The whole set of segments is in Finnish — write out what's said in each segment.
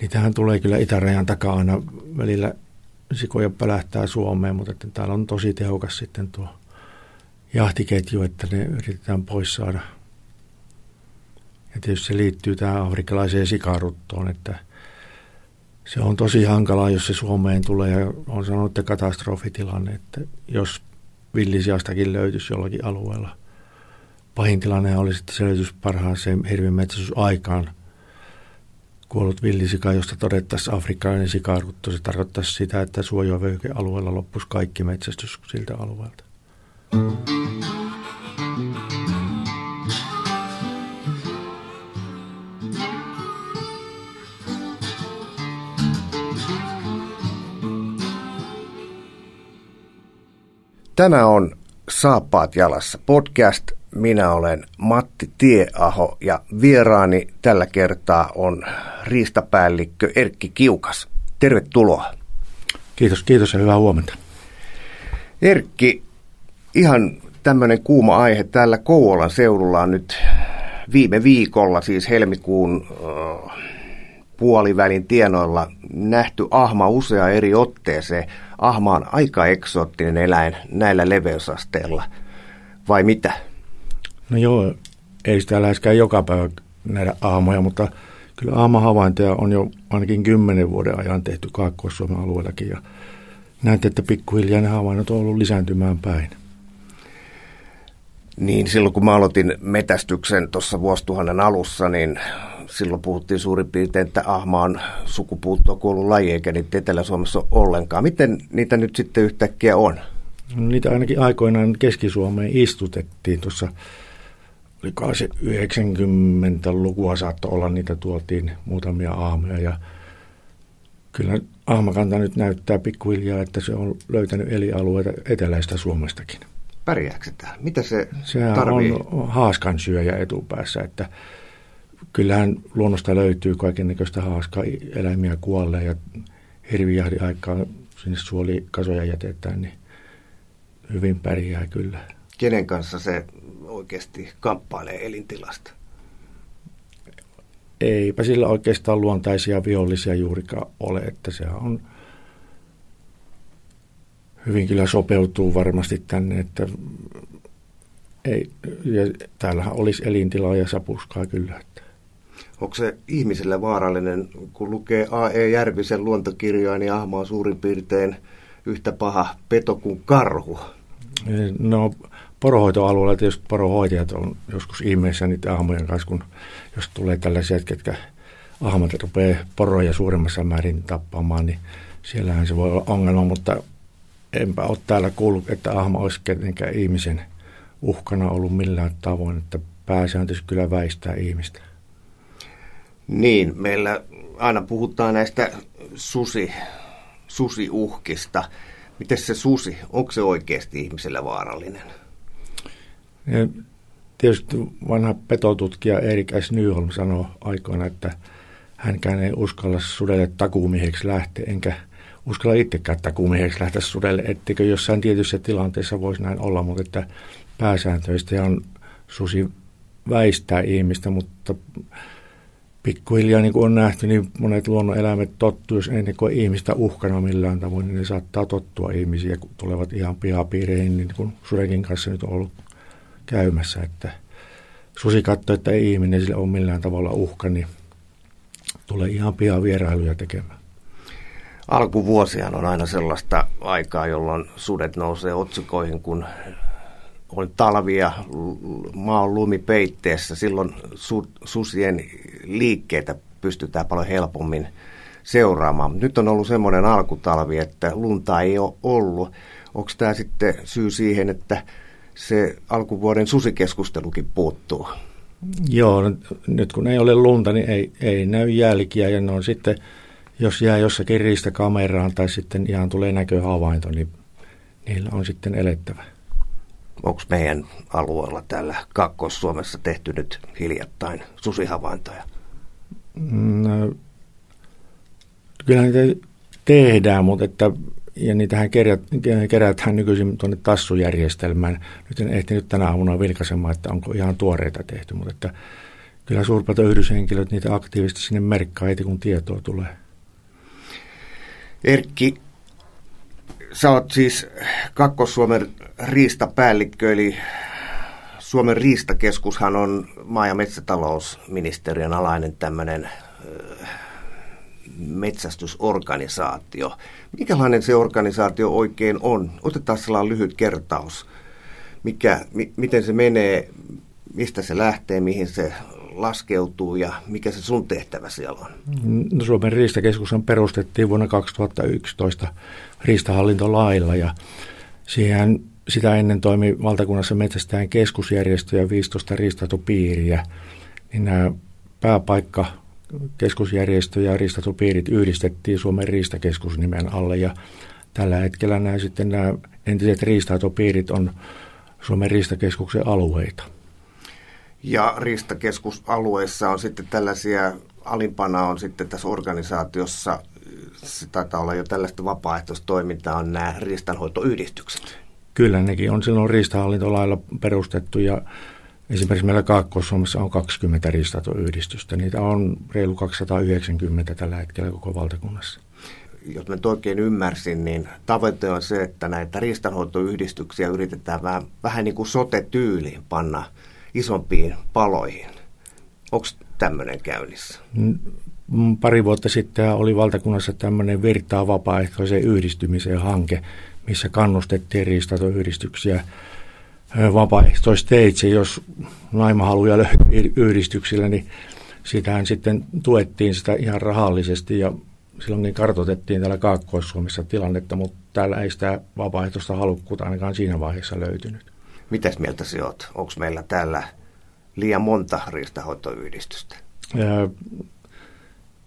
Niitähän tulee kyllä itärajan takaa aina välillä sikoja pälähtää Suomeen, mutta että täällä on tosi tehokas sitten tuo jahtiketju, että ne yritetään pois saada. Ja tietysti se liittyy tähän afrikkalaiseen sikaruttoon, että se on tosi hankalaa, jos se Suomeen tulee ja on sanonut, että katastrofitilanne, että jos villisiastakin löytyisi jollakin alueella. Pahin tilanne oli, että se löytyisi parhaaseen hirvimetsästysaikaan. Kuollut villisika, josta todettaisiin afrikkalainen sikarutto, se tarkoittaisi sitä, että suojavyöhykealueella loppuisi kaikki metsästys siltä alueelta. Tämä on Saappaat jalassa podcast. Minä olen Matti Tieaho ja vieraani tällä kertaa on riistapäällikkö Erkki Kiukas. Tervetuloa. Kiitos ja hyvää huomenta. Erkki, ihan tämmöinen kuuma aihe. Täällä Kouvolan seudulla on nyt viime viikolla, siis helmikuun puolivälin tienoilla nähty ahma usea eri otteeseen. Ahma on aika eksoottinen eläin näillä leveysasteilla, vai mitä? No joo, ei sitä läheskään joka päivä nähdä ahmoja, mutta kyllä ahmahavaintoja on jo ainakin 10 vuoden ajan tehty Kaakkois-Suomen alueellakin. Ja näette, että pikkuhiljaa ne havainnot on ollut lisääntymään päin. Niin, silloin kun mä aloitin metästyksen tuossa vuosituhannen alussa, niin silloin puhuttiin suurin piirtein, että ahma on sukupuuttoon kuollut laji, eikä niitä Etelä-Suomessa ollenkaan. Miten niitä nyt sitten yhtäkkiä on? No, niitä ainakin aikoinaan Keski-Suomeen istutettiin tuossa. Oliko se 90-lukua saattoi olla, niitä tuotiin muutamia ahmoja ja kyllä ahmakanta nyt näyttää pikkuhiljaa, että se on löytänyt elialueita eteläistä Suomestakin. Pärjääkö täällä? Mitä se tarvii? Sehän on haaskan syöjä etupäässä, että kyllähän luonnosta löytyy kaikennäköistä haaskaa, eläimiä kuollee ja hirvijahdin aikaan sinne suolikasoja jätetään, niin hyvin pärjää kyllä. Kenen kanssa se oikeasti kamppailee elintilasta? Eipä sillä oikeastaan luontaisia vihollisia juurikaan ole, että se on hyvin kyllä sopeutuu varmasti tänne, että ei, ja täällähän olisi elintilaa ja sapuskaa kyllä. Onko se ihmiselle vaarallinen, kun lukee A.E. Järvisen luontokirjaa, niin ahma on suurin piirtein yhtä paha peto kuin karhu? No, poronhoitoalueella tietysti poronhoitajat on joskus ihmeessä niitä ahmojen kanssa, kun jos tulee tällaisia, ketkä ahmat rupeaa poroja suuremmassa määrin tappamaan, niin siellähän se voi olla ongelma, mutta enpä ole täällä kuullut, että ahma olisi kenenkään ihmisen uhkana ollut millään tavoin, että pääsääntöisesti kyllä väistää ihmistä. Niin, meillä aina puhutaan näistä susiuhkista. Miten se susi, onko se oikeasti ihmisellä vaarallinen? Ja tietysti vanha petotutkija Erik S. Nyholm sanoi aikoina, että hänkään ei uskalla sudelle takuumieheksi lähteä, enkä uskalla itsekään takuumieheksi lähteä sudelle, etteikö jossain tietyissä tilanteessa voisi näin olla, mutta että pääsääntöistä on susi väistää ihmistä, mutta pikkuhiljaa, niin kuin on nähty, niin monet luonnoneläimet tottuu, jos ennen kuin ihmistä uhkana millään tavoin, niin ne saattaa tottua ihmisiä, kun tulevat ihan pihapiireihin, niin kuin sudenkin kanssa nyt on ollut käymässä. Että susi katsoo, että ei ihminen sillä ole millään tavalla uhka, niin tulee ihan pihavierailuja tekemään. Alkuvuosihan on aina sellaista aikaa, jolloin sudet nousee otsikoihin, kun on talvia, maa on lumipeitteessä. Silloin susien liikkeitä pystytään paljon helpommin seuraamaan. Nyt on ollut semmoinen alkutalvi, että lunta ei ole ollut. Onko tämä sitten syy siihen, että se alkuvuoden susikeskustelukin puuttuu? Joo, nyt kun ei ole lunta, niin ei näy jälkiä. Ja ne on sitten, jos jää jossakin riistakameraan tai sitten ihan tulee näköhavainto, niin niillä on sitten elettävä. Onko meidän alueella täällä Kaakkois-Suomessa tehty nyt hiljattain susihavaintoja? No, kyllä niitä tehdään, mutta että, ja niitähän kerätään nykyisin tuonne tassujärjestelmään. Nyt en ehtinyt tänä aamuna vilkaisemaan, että onko ihan tuoreita tehty, mutta että Kyllä suurpetoyhdyshenkilöt niitä aktiivisesti sinne merkkaa heti, kun tietoa tulee. Erkki, sä oot siis Kaakkois-Suomen riistapäällikkö, eli Suomen riistakeskushan on maa- ja metsätalousministeriön alainen tämmöinen metsästysorganisaatio. Mikälainen se organisaatio oikein on? Otetaan sellainen lyhyt kertaus. Miten se menee, mistä se lähtee, mihin se laskeutuu ja mikä se sun tehtävä siellä on? No, Suomen riistakeskus perustettiin vuonna 2011 riistahallintolailla ja siihen sitä ennen toimi valtakunnassa metsästäjän keskusjärjestö ja 15 riistanhoitopiiriä. Niin nämä pääpaikka, keskusjärjestö ja riistanhoitopiirit yhdistettiin Suomen riistakeskus nimen alle ja tällä hetkellä nämä entiset riistanhoitopiirit on Suomen riistakeskuksen alueita. Ja riistakeskusalueissa on sitten tällaisia, alimpana on sitten tässä organisaatiossa, se taitaa olla jo tällaista vapaaehtoistoimintaa, on nämä riistanhoitoyhdistykset. Kyllä, nekin on silloin riistahallintolailla perustettu ja esimerkiksi meillä Kaakkois-Suomessa on 20 riistanhoitoyhdistystä. Niitä on reilu 290 tällä hetkellä koko valtakunnassa. Jos mä oikein ymmärsin, niin tavoite on se, että näitä riistanhoitoyhdistyksiä yritetään vähän niin kuin sote-tyyliin panna isompiin paloihin. Onko tämmöinen käynnissä? Pari vuotta sitten oli valtakunnassa tämmöinen virtaa vapaaehtoiseen yhdistymiseen hanke, missä kannustettiin riistanhoitoyhdistyksiä vapaaehtoisteitse. Jos naimahaluja löytyi yhdistyksillä, niin sitähän sitten tuettiin sitä ihan rahallisesti ja silloinkin kartoitettiin täällä Kaakkois-Suomessa tilannetta, mutta täällä ei sitä vapaaehtoista halukkuutta ainakaan siinä vaiheessa löytynyt. Mitäs mieltä sinä olet? Onko meillä täällä liian monta riistanhoitoyhdistystä?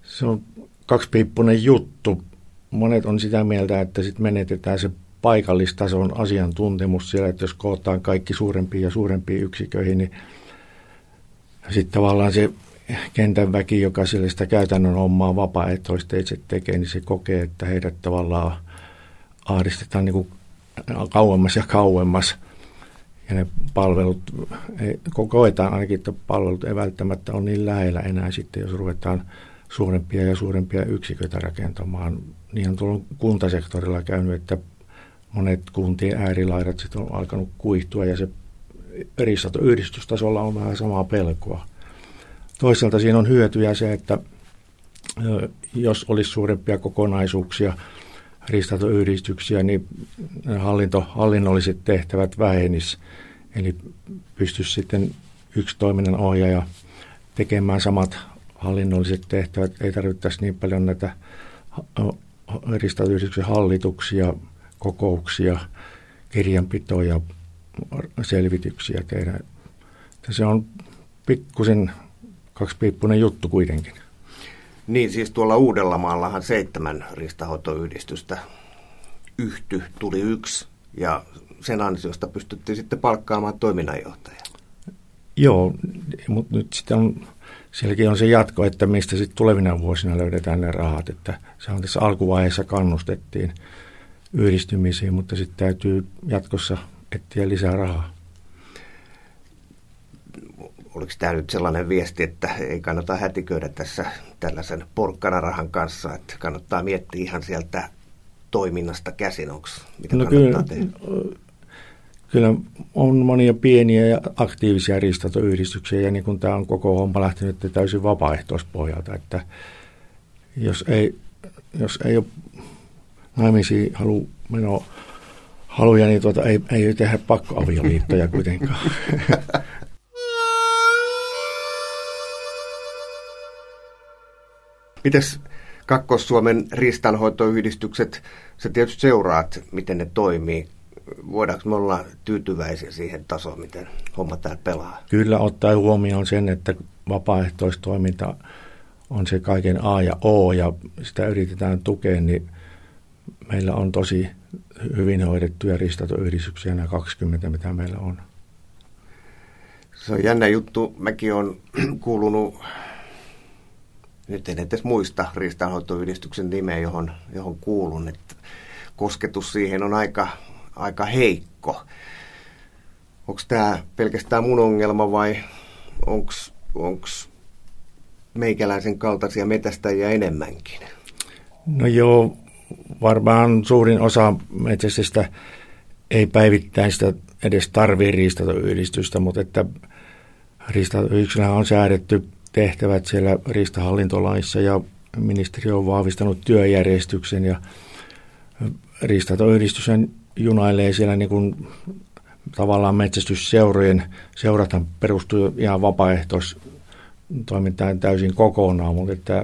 Se on kaksipiippunen juttu. Monet on sitä mieltä, että sit menetetään se paikallistason asiantuntemus siellä, että jos kootaan kaikki suurempiin ja suurempiin yksiköihin, niin sitten tavallaan se kentän väki, joka sille sitä käytännön hommaa vapaaehtoisteitse tekee, niin se kokee, että heidät tavallaan ahdistetaan niin kuin kauemmas ja kauemmas. Ja ne palvelut, koetaan ainakin, että palvelut ei välttämättä ole niin lähellä enää sitten, jos ruvetaan suurempia ja suurempia yksiköitä rakentamaan. Niin on tuolla kuntasektorilla käynyt, että monet kuntien äärilaidat sitten on alkanut kuihtua ja se riistanhoitoyhdistystasolla on vähän samaa pelkoa. Toisaalta siinä on hyötyjä se, että jos olisi suurempia kokonaisuuksia, riistanhoitoyhdistyksiä, niin hallinnolliset tehtävät vähenis. Eli pystyisi sitten yksi toiminnanohjaaja tekemään samat hallinnolliset tehtävät. Ei tarvittaisi niin paljon näitä riistanhoitoyhdistyksen hallituksia, kokouksia, kirjanpitoja, selvityksiä tehdä. Se on pikkusen kaksipiippunen juttu kuitenkin. Niin, siis tuolla Uudellamaallahan 7 riistanhoitoyhdistystä tuli yksi, ja sen ansiosta pystyttiin sitten palkkaamaan toiminnanjohtajaa. Joo, mutta nyt sitten on, sielläkin on se jatko, että mistä sitten tulevina vuosina löydetään ne rahat, että se on tässä alkuvaiheessa kannustettiin yhdistymisiin, mutta sitten täytyy jatkossa etsiä lisää rahaa. Oliko tämä nyt sellainen viesti, että ei kannata hätiköidä tässä tällaisen porkkanarahan kanssa, että kannattaa miettiä ihan sieltä toiminnasta käsin, mitä no kannattaa tehdä? Kyllä on monia pieniä ja aktiivisia riistanhoitoyhdistyksiä, ja niin kuin tämä on koko homma lähtenyt täysin vapaaehtoispohjalta, että jos ei ole naimisiin haluja, niin ei tehdä pakkoavioliittoja kuitenkaan. Mites Kaakkois-Suomen riistanhoitoyhdistykset, sä tietysti seuraat, miten ne toimii. Voidaanko me olla tyytyväisiä siihen tasoon, miten homma täällä pelaa? Kyllä, ottaa huomioon sen, että vapaaehtoistoiminta on se kaiken A ja O, ja sitä yritetään tukea, niin meillä on tosi hyvin hoidettuja riistanhoitoyhdistyksiä, nämä 20, mitä meillä on. Se on jännä juttu. Mäkin olen kuulunut... Nyt en edes muista riistanhoitoyhdistyksen nimeä, johon kuulun, että kosketus siihen on aika heikko. Onko tämä pelkästään mun ongelma vai onko meikäläisen kaltaisia metästäjiä enemmänkin? No joo, varmaan suurin osa metsästäjistä ei päivittäin sitä edes tarvitse riistanhoitoyhdistystä, mutta että riistanhoitoyhdistyksellähän on säädetty tehtävät siellä riistahallintolaissa ja ministeriö on vahvistanut työjärjestyksen ja riistanhoitoyhdistys junailee siellä niin kuin tavallaan metsästysseurojen, seurathan perustuu ihan vapaaehtoistoimintaan täysin kokonaan, mutta että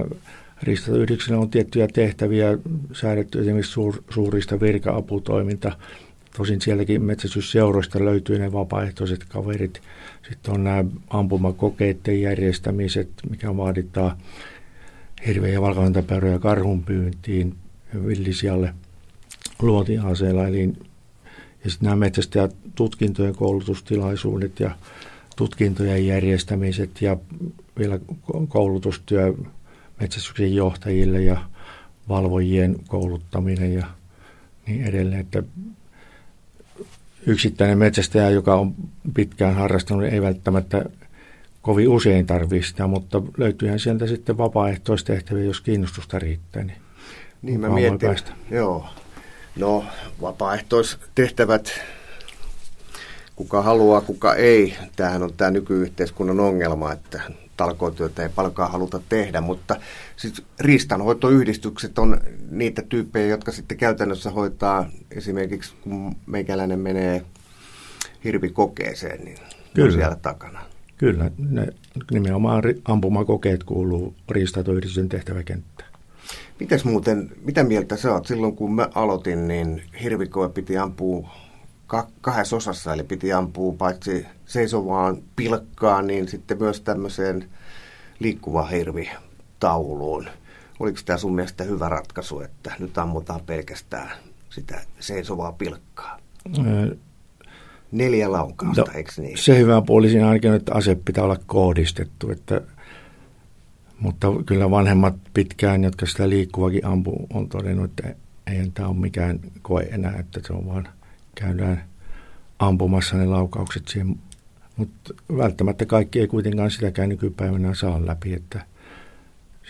riistanhoitoyhdistyksellä on tiettyjä tehtäviä säädetty esimerkiksi suurista virka-aputoiminta. Tosin sieltäkin metsästysseuroista löytyy ne vapaaehtoiset kaverit. Sitten on nämä ampumakokeiden järjestämiset, mikä vaaditaan hirveän ja valkohäntäpeuroja karhunpyyntiin villisialle luotiaseella. Eli, ja sitten nämä metsästäjät tutkintojen koulutustilaisuudet ja tutkintojen järjestämiset ja vielä koulutustyö metsästyksen johtajille ja valvojien kouluttaminen ja niin edelleen, että yksittäinen metsästäjä, joka on pitkään harrastanut, ei välttämättä kovin usein tarvitse sitä, mutta löytyyhän sieltä sitten vapaaehtoistehtäviä, jos kiinnostusta riittää. Niin mä mietin. Joo. No, vapaaehtoistehtävät, kuka haluaa, kuka ei. Tämähän on tämä nykyyhteiskunnan ongelma, että talkootyötä ei palkaan haluta tehdä, mutta siis riistanhoitoyhdistykset on niitä tyyppejä, jotka sitten käytännössä hoitaa esimerkiksi, kun meikäläinen menee hirvikokeeseen, niin kyllä, siellä takana. Kyllä, ne, nimenomaan ampumakokeet kuuluu riistanhoitoyhdistyksen tehtäväkenttään. Mitäs muuten, mitä mieltä sä oot? Silloin kun mä aloitin, niin hirvikoe piti ampua kahdessa osassa, eli piti ampua paitsi seisovaan pilkkaan, niin sitten myös tämmöiseen liikkuvan hirvitauluun. Oliko tämä sun mielestä hyvä ratkaisu, että nyt ammutaan pelkästään sitä seisovaa pilkkaa? 4 laukausta, no, eikö niin? Se hyvä puoli siinä ainakin, että ase pitää olla kohdistettu, että, mutta kyllä vanhemmat pitkään, jotka sitä liikkuvakin ampuu, on todennut, että eihän tämä ole mikään koe enää, että se on vaan käydään ampumassa ne laukaukset siihen, mutta välttämättä kaikki ei kuitenkaan sitäkään nykypäivänä saa läpi, että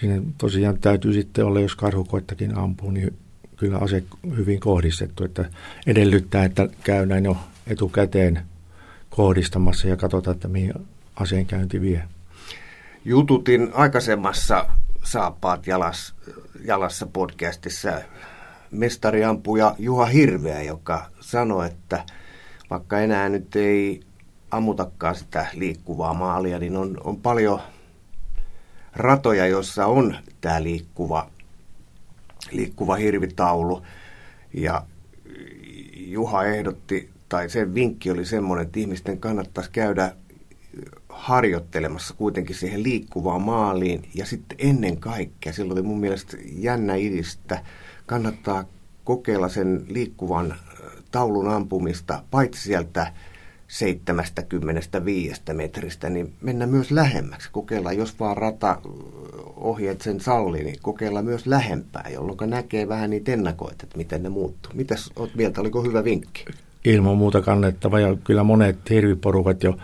siinä tosiaan täytyy sitten olla, jos karhukoittakin ampuu, niin kyllä ase hyvin kohdistettu, että edellyttää, että käydään jo etukäteen kohdistamassa ja katsotaan, että mihin aseen käynti vie. Jututin aikaisemmassa Saappaat jalassa podcastissa mestariampuja Juha Hirveä, joka sanoi, että vaikka enää nyt ei ammutakaan sitä liikkuvaa maalia, niin on paljon ratoja, joissa on tämä liikkuva hirvitaulu. Ja Juha ehdotti, tai sen vinkki oli semmoinen, että ihmisten kannattaisi käydä harjoittelemassa kuitenkin siihen liikkuvaan maaliin. Ja sitten ennen kaikkea, silloin oli mun mielestä jännä idistä, kannattaa kokeilla sen liikkuvan taulun ampumista, paitsi sieltä 75 metristä, niin mennä myös lähemmäksi. Kokeilla, jos vaan rataohjeet sen sallii, niin kokeilla myös lähempää, jolloin näkee vähän niitä ennakoita, että miten ne muuttuu. Mitäs olet mieltä, oliko hyvä vinkki? Ilman muuta kannettava, ja kyllä monet hirviporukat jo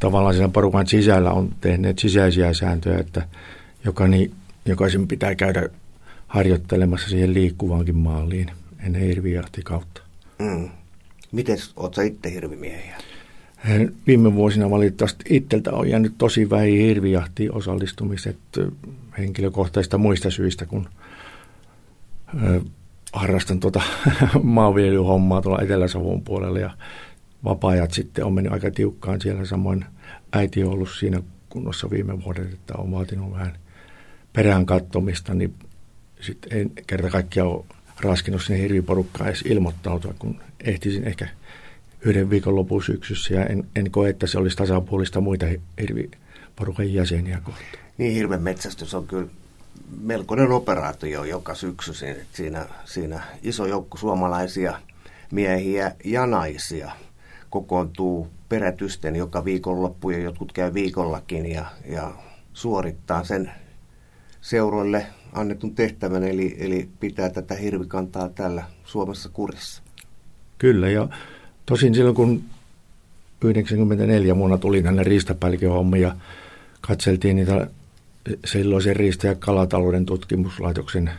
tavallaan siinä porukan sisällä on tehneet sisäisiä sääntöjä, että jokaisen pitää käydä harjoittelemassa siihen liikkuvaankin maaliin ennen hirvijahti kautta. Mm. Mites oot sä itse hirvimiehiä? Viime vuosina valitettavasti itseltä on jäänyt tosi vähin hirvijahtiin osallistumiset henkilökohtaisista muista syistä, kun harrastan tuota maanviljelyhommaa tuolla Etelä-Savon puolella ja vapaa-ajat sitten on mennyt aika tiukkaan siellä. Samoin äiti on ollut siinä kunnossa viime vuodet, että on vaatinut vähän perään kattomista, niin sitten en kerta kaikkiaan ole raskinut sinne hirviporukkaan edes ilmoittautua, kun ehtisin ehkä yhden viikonlopun syksyssä ja en koe, että se olisi tasapuolista muita hirviporukan jäseniä kohtaan. Niin, hirven metsästys on kyllä melkoinen operaatio joka syksy. Siinä iso joukko suomalaisia miehiä ja naisia kokoontuu perätysten joka viikonloppu ja jotkut käy viikollakin ja suorittaa sen seuroille annetun tehtävän, eli pitää tätä hirvikantaa täällä Suomessa kurissa. Kyllä, ja tosin silloin kun 1994 vuonna tuli tänne riistapäällikön hommiin ja katseltiin niitä silloisen riista- ja kalatalouden tutkimuslaitoksen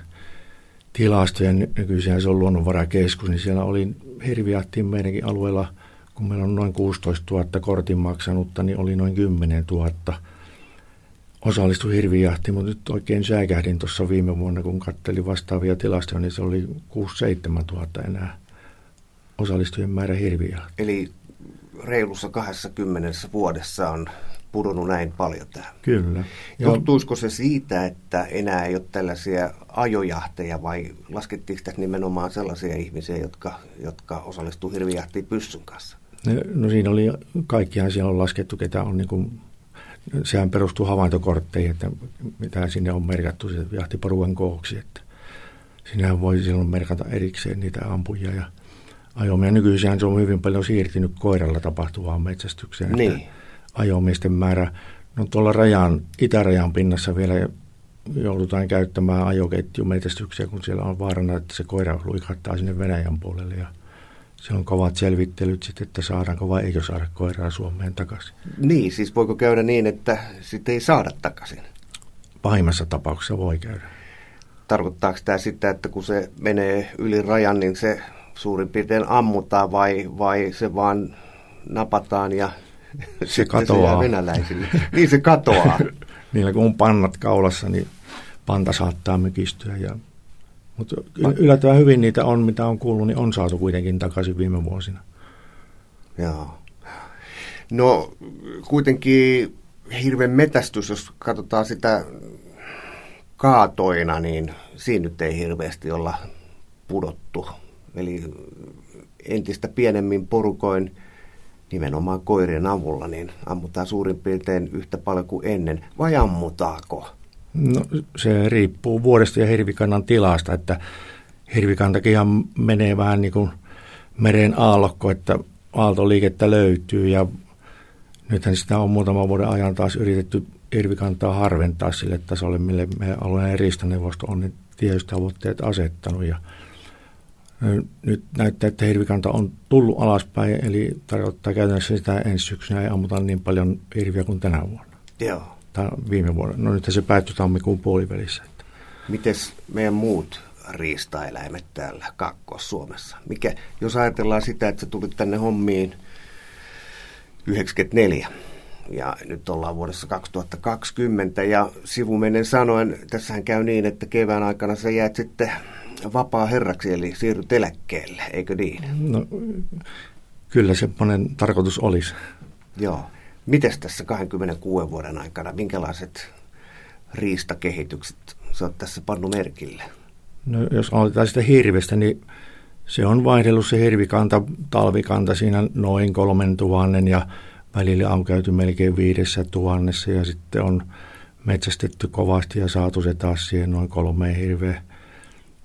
tilastojen, nykyisiä se on Luonnonvarakeskus, niin siellä oli hirviahtiin meidänkin alueella, kun meillä on noin 16 000 kortin maksanutta, niin oli noin 10 000 osallistui hirviahtiin, mutta nyt oikein säikähdin tuossa viime vuonna, kun katselin vastaavia tilastoja, niin se oli 6-7 000 enää osallistujien määrä hirviahtiin. Eli reilussa 20 vuodessa on pudonnut näin paljon tähän. Kyllä. Johtuisiko se siitä, että enää ei ole tällaisia ajojahteja vai laskettiinko tässä nimenomaan sellaisia ihmisiä, jotka osallistuu hirvijahtiin pyssyn kanssa? No siinä oli, kaikkihan siellä on laskettu, ketä on niin kuin, sehän perustuu havaintokortteihin, että mitä sinne on merkattu jahtiporukan kooksi, että sinähän voi silloin merkata erikseen niitä ampujia ja ajomia. Nykyisinhän se on hyvin paljon siirtynyt koiralla tapahtuvaan metsästykseen. Niin. Ajomiesten määrä, no tuolla rajan, itärajan pinnassa vielä joudutaan käyttämään ajoketjumetästyksiä, kun siellä on vaarana, että se koira luikahtaa sinne Venäjän puolelle ja se on kovat selvittelyt sitten, että saadaanko vai eikö saada koiraa Suomeen takaisin. Niin, siis voiko käydä niin, että sitten ei saada takaisin? Pahimmassa tapauksessa voi käydä. Tarkoittaako tämä sitä, että kun se menee yli rajan, niin se suurin piirtein ammutaan vai se vaan napataan ja... Se katoaa. Niin se katoaa. Niillä kun on pannat kaulassa, niin panta saattaa mykistyä. Mutta yllättävän hyvin niitä on, mitä on kuullut, niin on saatu kuitenkin takaisin viime vuosina. Joo. No kuitenkin hirven metästys, jos katsotaan sitä kaatoina, niin siinä nyt ei hirveästi olla pudottu. Eli entistä pienemmin porukoin. Nimenomaan koirien avulla, niin ammutaan suurin piirtein yhtä paljon kuin ennen. Vai ammutaako? No, se riippuu vuodesta ja hirvikannan tilasta, että hirvikantakinhan menee vähän niin kuin meren aallokko, että aaltoliikettä löytyy ja nythän sitä on muutaman vuoden ajan taas yritetty hirvikantaa harventaa sille tasolle, mille meidän alueen riistaneuvosto on ne tietystavoitteet asettanut ja nyt näyttää, että hirvikanta on tullut alaspäin, eli tarkoittaa käytännössä sitä ensi syksynä ei ammuta niin paljon hirviä kuin tänä vuonna. Joo. Tai viime vuonna. No nyt se päättyi tammikuun puolivälissä. Mites meidän muut riistaeläimet täällä Kaakkois-Suomessa? Mikä, jos ajatellaan sitä, että sä tulit tänne hommiin 1994 ja nyt ollaan vuodessa 2020 ja sivumennen sanoen, tässähän käy niin, että kevään aikana sä jäät sitten... vapaa herraksi, eli siirryt eläkkeelle, eikö niin? No, kyllä semmoinen tarkoitus olisi. Joo. Mites tässä 26 vuoden aikana, minkälaiset riistakehitykset sä oot tässä pannut merkille? No, jos aloitetaan sitä hirvestä, niin se on vaihdellut se hirvikanta, talvikanta siinä noin 3 000 ja välillä on käyty melkein 5 000 ja sitten on metsästetty kovasti ja saatu se taas siihen noin 3 hirveä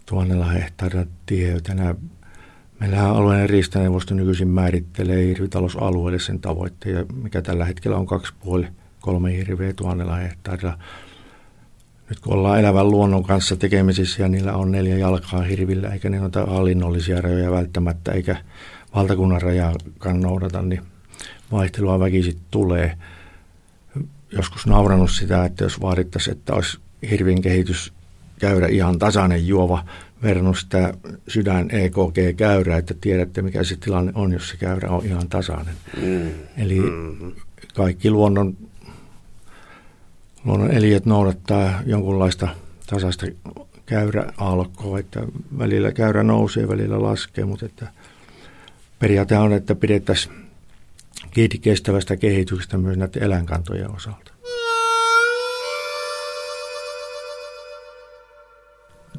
1000 hehtaaria tiheytänä. Meillähän alueellinen riistaneuvosto nykyisin määrittelee hirvitalousalueelle sen tavoitteen, mikä tällä hetkellä on 2,5–3 hirveä 1000 hehtaarilla. Nyt kun ollaan elävän luonnon kanssa tekemisissä ja niillä on 4 jalkaa hirvillä, eikä ne noita hallinnollisia rajoja välttämättä, eikä valtakunnan rajaakaan noudata, niin vaihtelua väkisin tulee. Joskus naurannut sitä, että jos vaadittaisiin, että olisi hirvin kehitys käyrä ihan tasainen juova, verran sitä sydän EKG-käyrää, että tiedätte mikä se tilanne on, jos se käyrä on ihan tasainen. Eli kaikki luonnon eliöt noudattaa jonkunlaista tasaista käyräaalkoa, että välillä käyrä nousee, välillä laskee, mutta että periaate on, että pidettäisiin kiinni kestävästä kehityksestä myös näiden eläinkantojen osalta.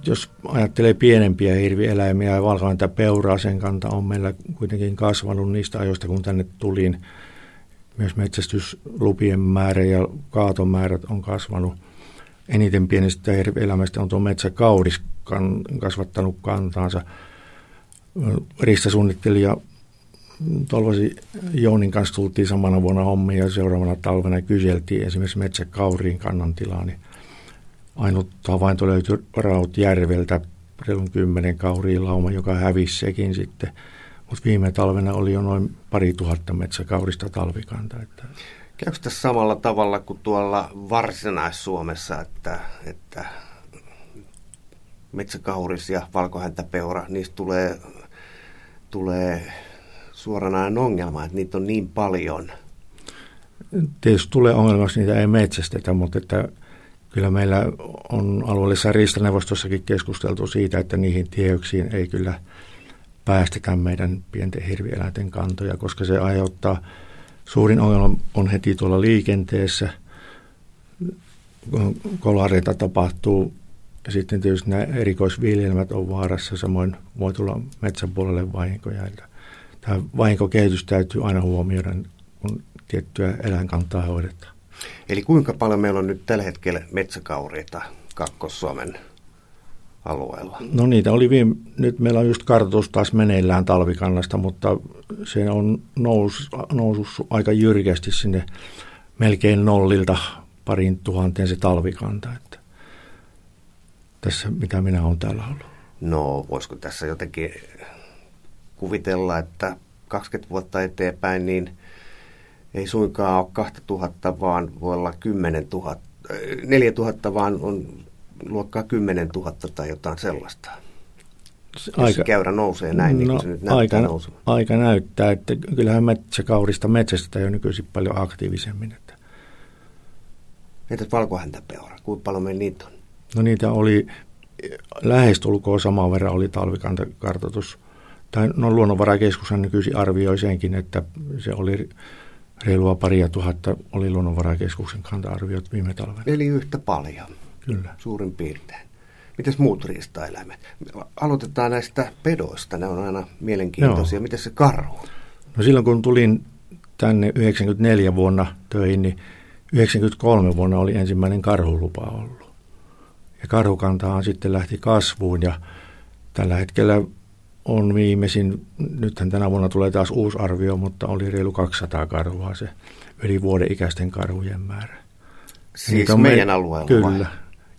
Jos ajattelee pienempiä hirvieläimiä ja valkohäntä peuraa, sen kanta on meillä kuitenkin kasvanut niistä ajoista, kun tänne tulin. Myös metsästyslupien määrä ja kaatomäärät on kasvanut. Eniten pienistä hirvieläimistä on tuo metsäkauris kasvattanut kantaansa. Ristasuunnittelija Tolvasi Jounin kanssa tultiin samana vuonna hommiin ja seuraavana talvena kyseltiin esimerkiksi metsäkauriin kannan tilaa, niin ainut havainto löytyi Rautjärveltä, reilun 10 kauriin lauma, joka hävisi sekin sitten. Mutta viime talvena oli jo noin 2 000 metsäkaurista talvikanta. Että. Käykö tässä samalla tavalla kuin tuolla Varsinais-Suomessa, että metsäkauris ja valkohäntäpeura, niistä tulee suoranainen ongelma, että niitä on niin paljon? Tietysti tulee ongelmaksi, niitä ei metsästetä, mutta että kyllä meillä on alueellisessa riistaneuvostossakin keskusteltu siitä, että niihin tieyksiin ei kyllä päästetä meidän pienten hirvieläinten kantoja, koska se aiheuttaa, suurin ongelma on heti tuolla liikenteessä, kolareita tapahtuu ja sitten tietysti nämä erikoisviljelmät on vaarassa, samoin voi tulla metsän puolelle vahinkoja. Tämä vahinkokehitys täytyy aina huomioida, kun tiettyä eläinkantaa hoidetaan. Eli kuinka paljon meillä on nyt tällä hetkellä metsäkauriita Kaakkois-Suomen alueella? No niitä oli nyt meillä on just kartoitus taas meneillään talvikannasta, mutta se on nousussut aika jyrkästi sinne melkein 0 pariin tuhanteen se talvikanta. Että tässä mitä minä olen täällä ollut. No voisiko tässä jotenkin kuvitella, että 20 vuotta eteenpäin niin ei suinkaan ole 2000, vaan voi olla 10 000, 4000, vaan on luokkaa 10 000 tai jotain sellaista. Jos käyrä nousee näin, niin se nyt näyttää nousemaan. Aika näyttää, että kyllähän metsäkaurista metsästetään jo nykyisin paljon aktiivisemmin. Että. Entäs valkohäntäpeura? Kuinka paljon meillä niitä on? No niitä oli lähestulkoon saman verran oli talvikantakartoitus. No Luonnonvarakeskushan nykyisin arvioi senkin, että se oli reilua paria tuhatta oli Luonnonvarakeskuksen kanta-arviot viime talvena. Eli yhtä paljon. Kyllä. Suurin piirtein. Mites muut riistaeläimet? Aloitetaan näistä pedoista, ne on aina mielenkiintoisia. Joo. Mites se karhu? No silloin kun tulin tänne 94 vuonna töihin, niin 93 vuonna oli ensimmäinen karhulupa ollut. Ja karhukantahan sitten lähti kasvuun ja tällä hetkellä on viimeisin, nythän tänä vuonna tulee taas uusi arvio, mutta oli reilu 200 karhua se yli vuoden ikäisten karhujen määrä. Siis on meidän alueella? Kyllä.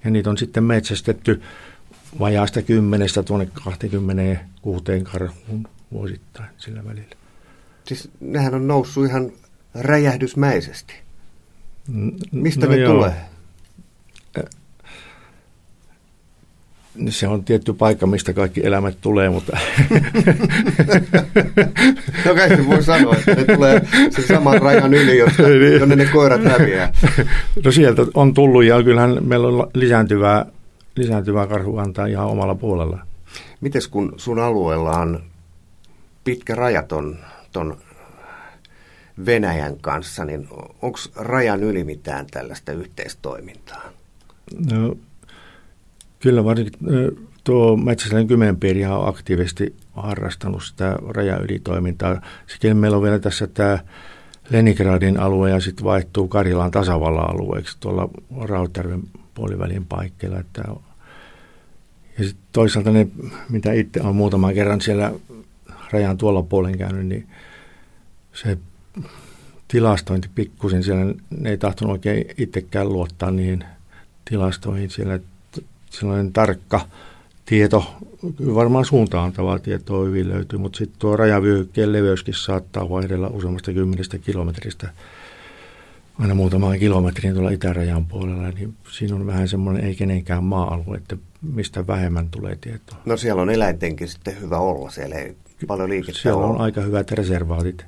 Ja niitä on sitten metsästetty vajaasta 10 tuonne 26 karhuun vuosittain sillä välillä. Siis nehän on noussut ihan räjähdysmäisesti. Mistä ne tulee? Se on tietty paikka, mistä kaikki elämät tulee, mutta no kai se voi sanoa, että ne tulee sen saman rajan yli, jonne ne koirat häviää. No sieltä on tullut ja kyllähän meillä on lisääntyvää karhukantaa ihan omalla puolella. Mites kun sun alueella on pitkä raja ton Venäjän kanssa, niin onko rajan yli mitään tällaista yhteistoimintaa? No, kyllä varsinkin tuo Metsäselän Kymenpiirihan on aktiivisesti harrastanut sitä rajaylitoimintaa. Sekin meillä on vielä tässä tämä Leningradin alue ja sitten vaihtuu Karjalan tasavallan alueeksi tuolla Rautjärven puolivälin paikkeilla. Ja sitten toisaalta ne, mitä itse on muutaman kerran siellä rajan tuolla puolen käynyt, niin se tilastointi pikkusen siellä, ne ei tahtonut oikein itsekään luottaa niihin tilastoihin siellä. Sellainen tarkka tieto, varmaan suuntaantavaa tietoa hyvin löytyy, mutta sitten tuo rajavyöhykkeen leveyskin saattaa vaihdella useammasta 10 kilometristä aina muutamaan kilometriin tuolla itärajan puolella, niin siinä on vähän semmoinen ei kenenkään maa-alue, että mistä vähemmän tulee tietoa. No siellä on eläintenkin sitten hyvä olla, siellä ei paljon liikettä siellä on aika hyvät reservaatit.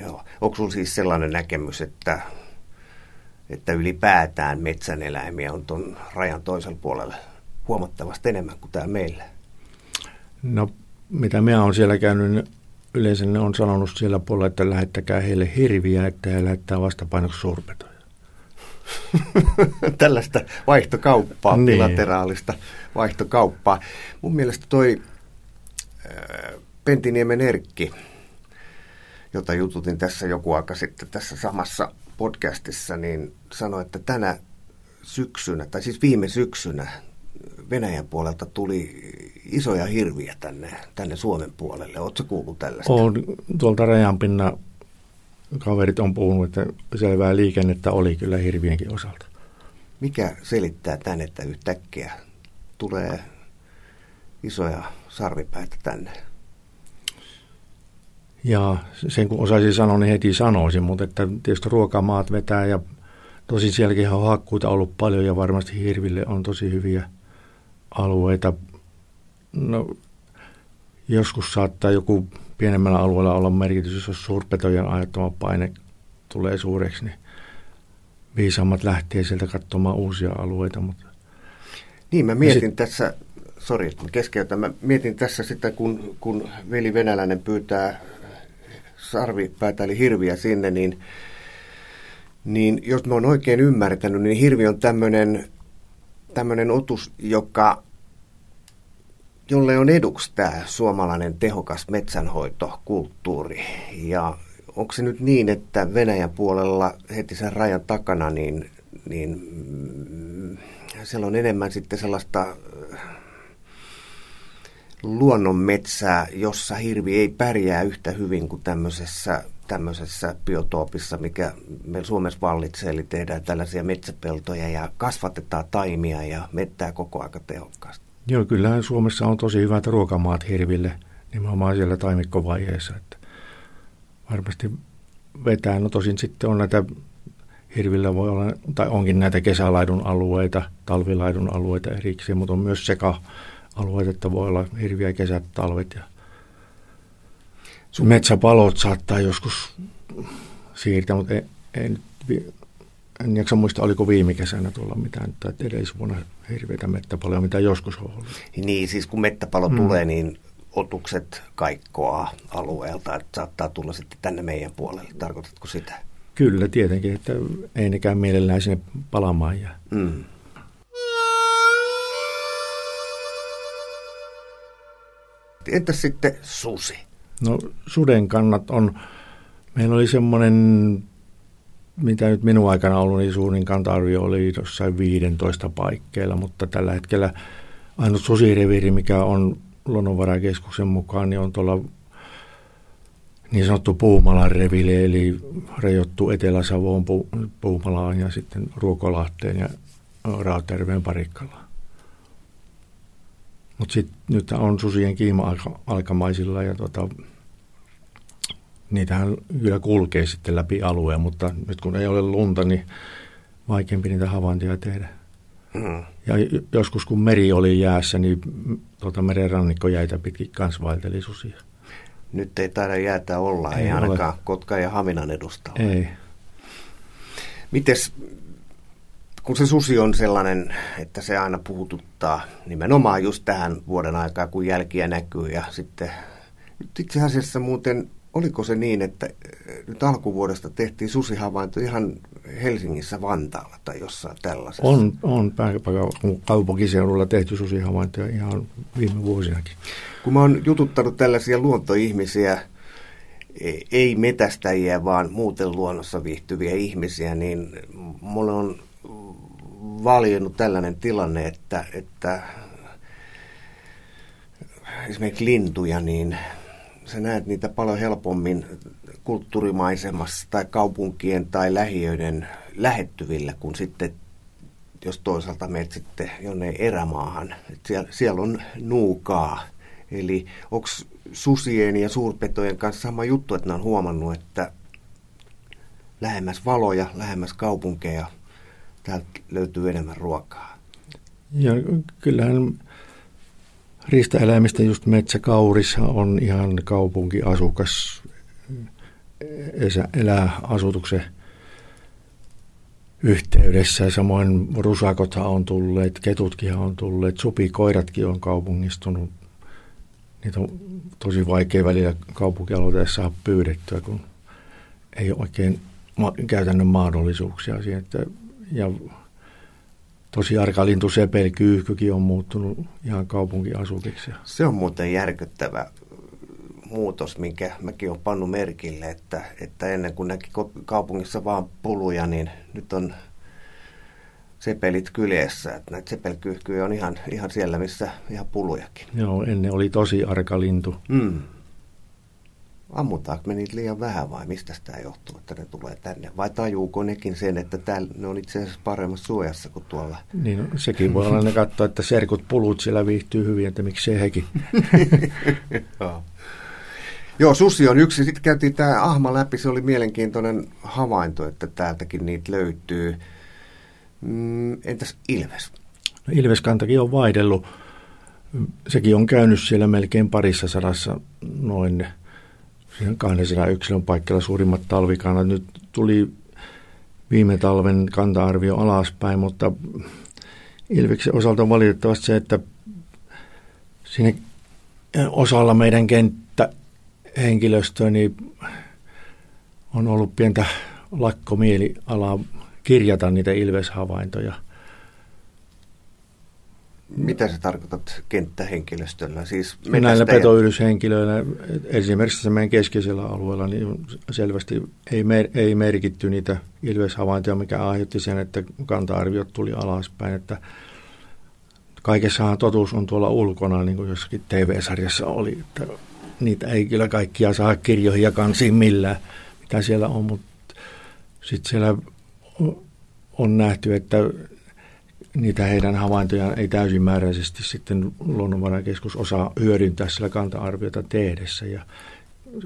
Joo. Onko sinulla siis sellainen näkemys, että ylipäätään metsän eläimiä on tuon rajan toisella puolella huomattavasti enemmän kuin tämä meillä? No, mitä minä olen siellä käynyt, yleensä ne on sanonut siellä puolella, että lähettäkää heille hirviä, että he lähettää vastapainoksi suurpetoja. Tällaista vaihtokauppaa, niin. Bilateraalista vaihtokauppaa. Mun mielestä toi Pentiniemen Erkki, jota jututin tässä joku aika sitten tässä samassa podcastissa, niin sanoi, että tänä syksynä, tai siis viime syksynä Venäjän puolelta tuli isoja hirviä tänne Suomen puolelle. Oletko kuullut tällaista? Olen tuolta rajanpinnan kaverit on puhunut, että selvää liikennettä oli kyllä hirvienkin osalta. Mikä selittää tämän, että yhtäkkiä tulee isoja sarvipäitä tänne? Ja sen kun osaisin sanoa, niin heti sanoisin, mutta että tietysti ruokamaat vetää ja tosin sielläkin on hakkuita ollut paljon ja varmasti hirville on tosi hyviä alueita. No, joskus saattaa joku pienemmällä alueella olla merkitys, jos suurpetojen aiheuttama paine tulee suureksi, niin viisaammat lähtee sieltä katsomaan uusia alueita. Mutta niin, mä mietin tässä, sori, että keskeytän, mä mietin tässä sitä, kun Veli Venäläinen pyytää sarvipäätä eli hirviä sinne, niin jos mä oon oikein ymmärtänyt, niin hirvi on tämmöinen otus, jolle on eduksi tämä suomalainen tehokas metsänhoitokulttuuri. Ja onko se nyt niin, että Venäjän puolella heti sen rajan takana, niin siellä on enemmän sitten sellaista luonnonmetsää, jossa hirvi ei pärjää yhtä hyvin kuin tämmöisessä biotoopissa, mikä meillä Suomessa vallitsee, eli tehdään tällaisia metsäpeltoja ja kasvatetaan taimia ja mettää koko aika tehokkaasti. Joo, kyllähän Suomessa on tosi hyvät ruokamaat hirville, nimenomaan siellä taimikkovaiheessa, että varmasti vetää. No tosin sitten on näitä, hirvillä voi olla, tai onkin näitä kesälaidun alueita, talvilaidun alueita erikseen, mutta on myös seka-alueita, että voi olla hirviä kesät, talvet ja metsäpalot saattaa joskus siirtää, mutta en jaksa muista, oliko viime kesänä tuolla mitään, tai edellisvuonna hirveitä mettäpaloja, mitä joskus on ollut. Niin, siis kun mettäpalo tulee, niin otukset kaikkoa alueelta, että saattaa tulla sitten tänne meidän puolelle. Tarkoitatko sitä? Kyllä, tietenkin, että ei nekään mielellään sinne palamaan. Ja entäs sitten susi? No, sudenkannat on, meillä oli semmoinen, mitä nyt minun aikana on ollut, niin suurin kanta-arvio oli jossain 15 paikkeilla, mutta tällä hetkellä ainut susireviiri, mikä on Luonnonvarakeskuksen mukaan, niin on tuolla niin sanottu Puumalan reviiri, eli rajoittuu Etelä-Savoon, Puumalaan ja sitten Ruokolahteen ja Rautjärveen Parikkalaan. Mutta sitten nyt on susien kiima alkamaisilla ja niitähän kyllä kulkee sitten läpi alueen, mutta nyt kun ei ole lunta, niin vaikeampi niitä havaintoja tehdä. Ja joskus kun meri oli jäässä, niin meren rannikko jäitä pitkin kanssa vaelteli susia. Nyt ei taida jäätä olla, ei ainakaan Kotka ja Haminan edustalla. Ei. Mites, kun se susi on sellainen, että se aina puhututtaa nimenomaan just tähän vuoden aikaan, kun jälkiä näkyy ja sitten nyt itse asiassa muuten. Oliko se niin, että nyt alkuvuodesta tehtiin susihavainto ihan Helsingissä, Vantaalla tai jossain tällaisessa? On pääkaupunkiseudulla tehty susihavaintoja ihan viime vuosinakin. Kun mä oon jututtanut tällaisia luontoihmisiä, ei metästäjiä, vaan muuten luonnossa viihtyviä ihmisiä, niin mulle on valjennut tällainen tilanne, että esimerkiksi lintuja, niin sä näet niitä paljon helpommin kulttuurimaisemassa tai kaupunkien tai lähiöiden lähettyvillä, kun sitten, jos toisaalta menet sitten jonne erämaahan. Siellä on nuukaa. Eli onko susien ja suurpetojen kanssa sama juttu, että ne on huomannut, että lähemmäs valoja, lähemmäs kaupunkeja, täältä löytyy enemmän ruokaa? Ja kyllähän riistaeläimistä just metsäkaurissa on ihan kaupunkiasukas, elää asutuksen yhteydessä. Samoin rusakothan on tulleet, ketutkin on tulleet, supikoiratkin on kaupungistunut. Niitä on tosi vaikea välillä kaupunkialueita saada pyydettyä, kun ei ole oikein käytännön mahdollisuuksia siihen. Ja tosi arka lintu sepelkyyhkykin on muuttunut ihan kaupunkiasukiksi. Se on muuten järkyttävä muutos, minkä mäkin olen pannut merkille, että ennen kuin näki kaupungissa vaan puluja, niin nyt on sepelit kyljessä. Että näitä sepelkyyhkyjä on ihan siellä, missä ihan pulujakin. Joo, ennen oli tosi arka lintu. Ammutaanko me niitä liian vähän vai mistä sitä johtuu, että ne tulee tänne? Vai tajuuko nekin sen, että ne on itse asiassa paremmassa suojassa kuin tuolla? Niin, sekin voi olla, ne katsoa, että serkut pulut siellä viihtyy hyvin, että miksi se hekin. Joo, susi on yksi. Sitten käytiin tämä ahma läpi. Se oli mielenkiintoinen havainto, että täältäkin niitä löytyy. Entäs ilves? No, ilveskantakin on vaihdellut. Sekin on käynyt siellä melkein parissa sadassa noin 200 yksilön paikalla suurimmat talvikannat. Nyt tuli viime talven kanta-arvio alaspäin, mutta ilveksen osalta on valitettavasti se, että siinä osalla meidän kenttähenkilöstöä niin on ollut pientä lakkomielialaa kirjata niitä ilveshavaintoja. Mitä sä tarkoitat kenttähenkilöstöllä? Siis näillä petoyhdyshenkilöillä, esimerkiksi meidän keskeisellä alueella, niin selvästi ei merkitty niitä ilveshavaintoja, mikä aiheutti sen, että kanta-arviot tuli alaspäin. Että kaikessahan totuus on tuolla ulkona, niin kuin jossakin TV-sarjassa oli. Että niitä ei kyllä kaikkia saa kirjoihin ja kansiin millään, mitä siellä on, mutta sitten siellä on nähty, että niitä heidän havaintojaan ei täysimääräisesti sitten Luonnonvarakeskus osaa hyödyntää sillä kanta-arviota tehdessä. Ja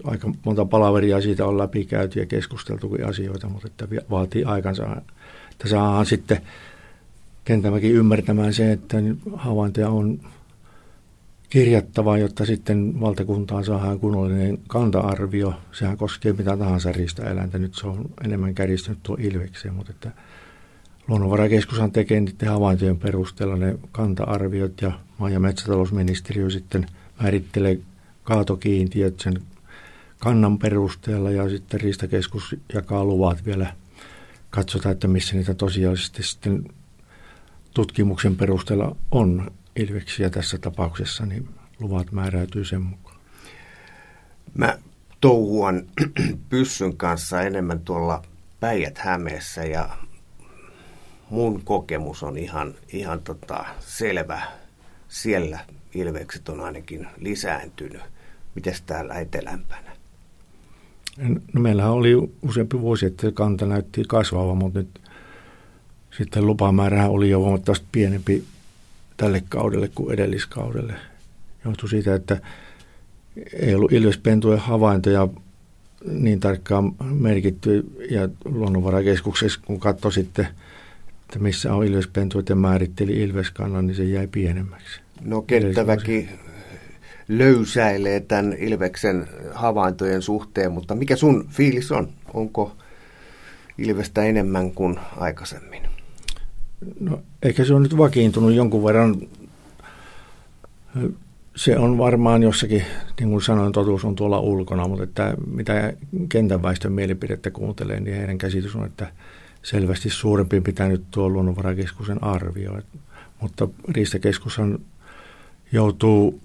aika monta palaveria siitä on läpikäyty ja keskusteltukin asioita, mutta että vaatii aikansa. Että saadaan sitten kentämäkin ymmärtämään se, että havaintoja on kirjattava, jotta sitten valtakuntaan saadaan kunnollinen kanta-arvio. Sehän koskee mitä tahansa riistaeläintä. Nyt se on enemmän kärjistynyt tuo ilvekseen, mutta että Luonnonvarakeskushan tekee niiden havaintojen perusteella ne kanta-arviot ja maa- ja metsätalousministeriö sitten määrittelee kaatokiintiöt sen kannan perusteella ja sitten Riistakeskus jakaa luvat vielä. Katsotaan, että missä niitä tosiasiallisesti sitten tutkimuksen perusteella on ilveksiä tässä tapauksessa, niin luvat määräytyy sen mukaan. Mä touhuan pyssyn kanssa enemmän tuolla Päijät-Hämeessä ja mun kokemus on ihan selvä. Siellä ilvekset on ainakin lisääntynyt. Mites täällä etelämpänä? No, meillähän oli useampi vuosi, että kanta näytti kasvavan, mutta nyt sitten lupamäärä oli jo huomattavasti pienempi tälle kaudelle kuin edelliskaudelle. Johtui siitä, että ei ollut ilvespentujen havaintoja niin tarkkaan merkitty. Ja Luonnonvarakeskuksessa, kun katsoi sitten, että missä on ilvespentuita ja määritteli ilveskannan, niin se jäi pienemmäksi. No, kenttäväki löysäilee tämän ilveksen havaintojen suhteen, mutta mikä sun fiilis on? Onko ilvestä enemmän kuin aikaisemmin? No, ehkä se on nyt vakiintunut jonkun verran. Se on varmaan jossakin, niin kuin sanoin, totuus on tuolla ulkona, mutta että mitä kentän väestön mielipidettä kuuntelee, niin heidän käsitys on, että selvästi suurempi pitää nyt tuo Luonnonvarakeskuksen arvio. Mutta Riistakeskushan joutuu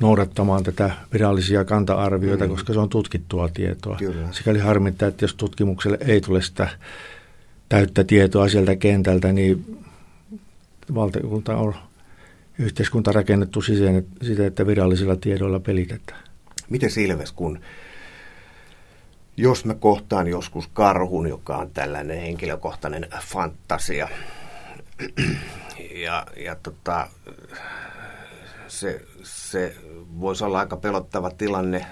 noudattamaan tätä virallisia kanta-arvioita, koska se on tutkittua tietoa. Kyllä. Sikäli harmittaa, että jos tutkimukselle ei tule sitä täyttä tietoa sieltä kentältä, niin valtakunta on yhteiskunta rakennettu sitä, että virallisilla tiedoilla pelitetään. Miten Ilves, kun jos mä kohtaan joskus karhun, joka on tällainen henkilökohtainen fantasia, ja se voisi olla aika pelottava tilanne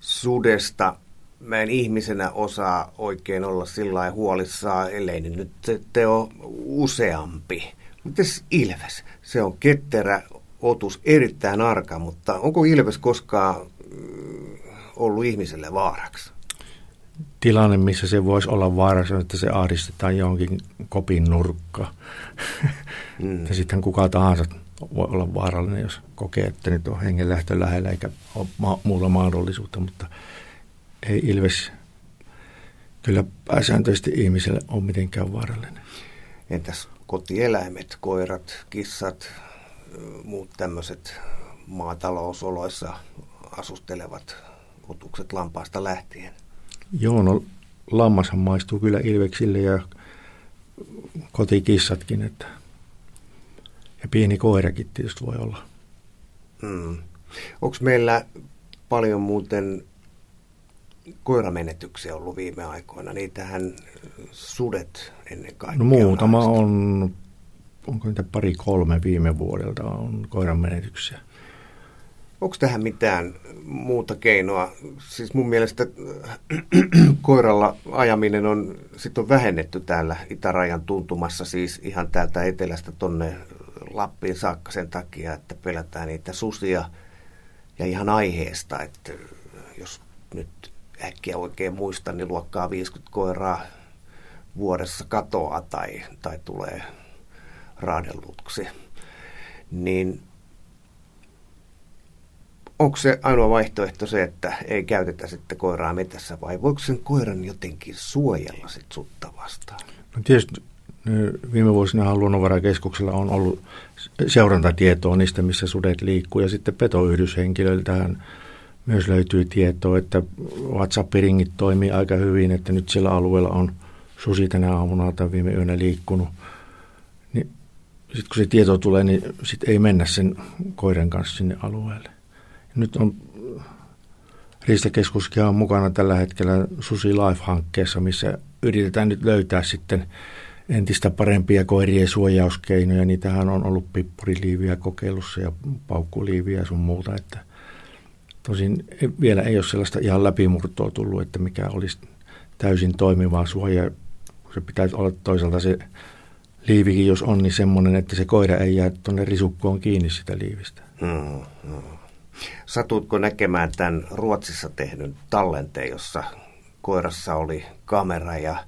sudesta. Mä en ihmisenä osaa oikein olla sillä lailla huolissaan, ellei niin nyt te ole useampi. Mites ilves? Se on ketterä otus, erittäin arka, mutta onko ilves koskaan ollut ihmiselle vaaraksi? Tilanne, missä se voisi olla vaaraksi, on, että se ahdistetaan johonkin kopin nurkkaan. Ja sitten kuka tahansa voi olla vaarallinen, jos kokee, että nyt on hengenlähtö lähellä eikä ole muulla mahdollisuutta, mutta ei ilves kyllä pääsääntöisesti ihmiselle ole mitenkään vaarallinen. Entäs kotieläimet, koirat, kissat, muut tämmöiset maatalousoloissa asustelevat otukset lampaasta lähtien? Joo, no lammashan maistuu kyllä ilveksille ja kotikissatkin, että ja pieni koirakin tietysti voi olla. Onko meillä paljon muuten koiramenetyksiä ollut viime aikoina? Niitähän sudet ennen kaikkea. No, muutama on, onko niitä pari kolme viime vuodelta on koiran menetyksiä. Onko tähän mitään muuta keinoa? Siis mun mielestä koiralla ajaminen on, sit on vähennetty täällä itärajan tuntumassa, siis ihan täältä etelästä tonne Lappiin saakka sen takia, että pelätään niitä susia ja ihan aiheesta, että jos nyt äkkiä oikein muistan, niin luokkaa 50 koiraa vuodessa katoaa tai tulee raadelluksi, niin onko se ainoa vaihtoehto se, että ei käytetä sitten koiraa metässä, vai voiko sen koiran jotenkin suojella sitten sutta vastaan? No tietysti viime vuosina Luonnonvarakeskuksella on ollut seurantatietoa niistä, missä sudet liikkuu, ja sitten petoyhdyshenkilöiltähän myös löytyy tietoa, että WhatsApp-ringit toimii aika hyvin, että nyt sillä alueella on susi tänä aamuna tai viime yönä liikkunut. Niin sitten kun se tieto tulee, niin sitten ei mennä sen koiran kanssa sinne alueelle. Nyt on Riistakeskuskin on mukana tällä hetkellä Susi Life-hankkeessa, missä yritetään nyt löytää sitten entistä parempia koirien suojauskeinoja. Niitähän on ollut pippuriliiviä kokeilussa ja paukkuliiviä ja sun muuta. Että tosin vielä ei ole sellaista ihan läpimurtoa tullut, että mikä olisi täysin toimivaa suojaa. Se pitäisi olla toisaalta se liivikin, jos on, niin semmoinen, että se koira ei jää tuonne risukkoon kiinni sitä liivistä. Satutko näkemään tämän Ruotsissa tehdyn tallenteen, jossa koirassa oli kamera ja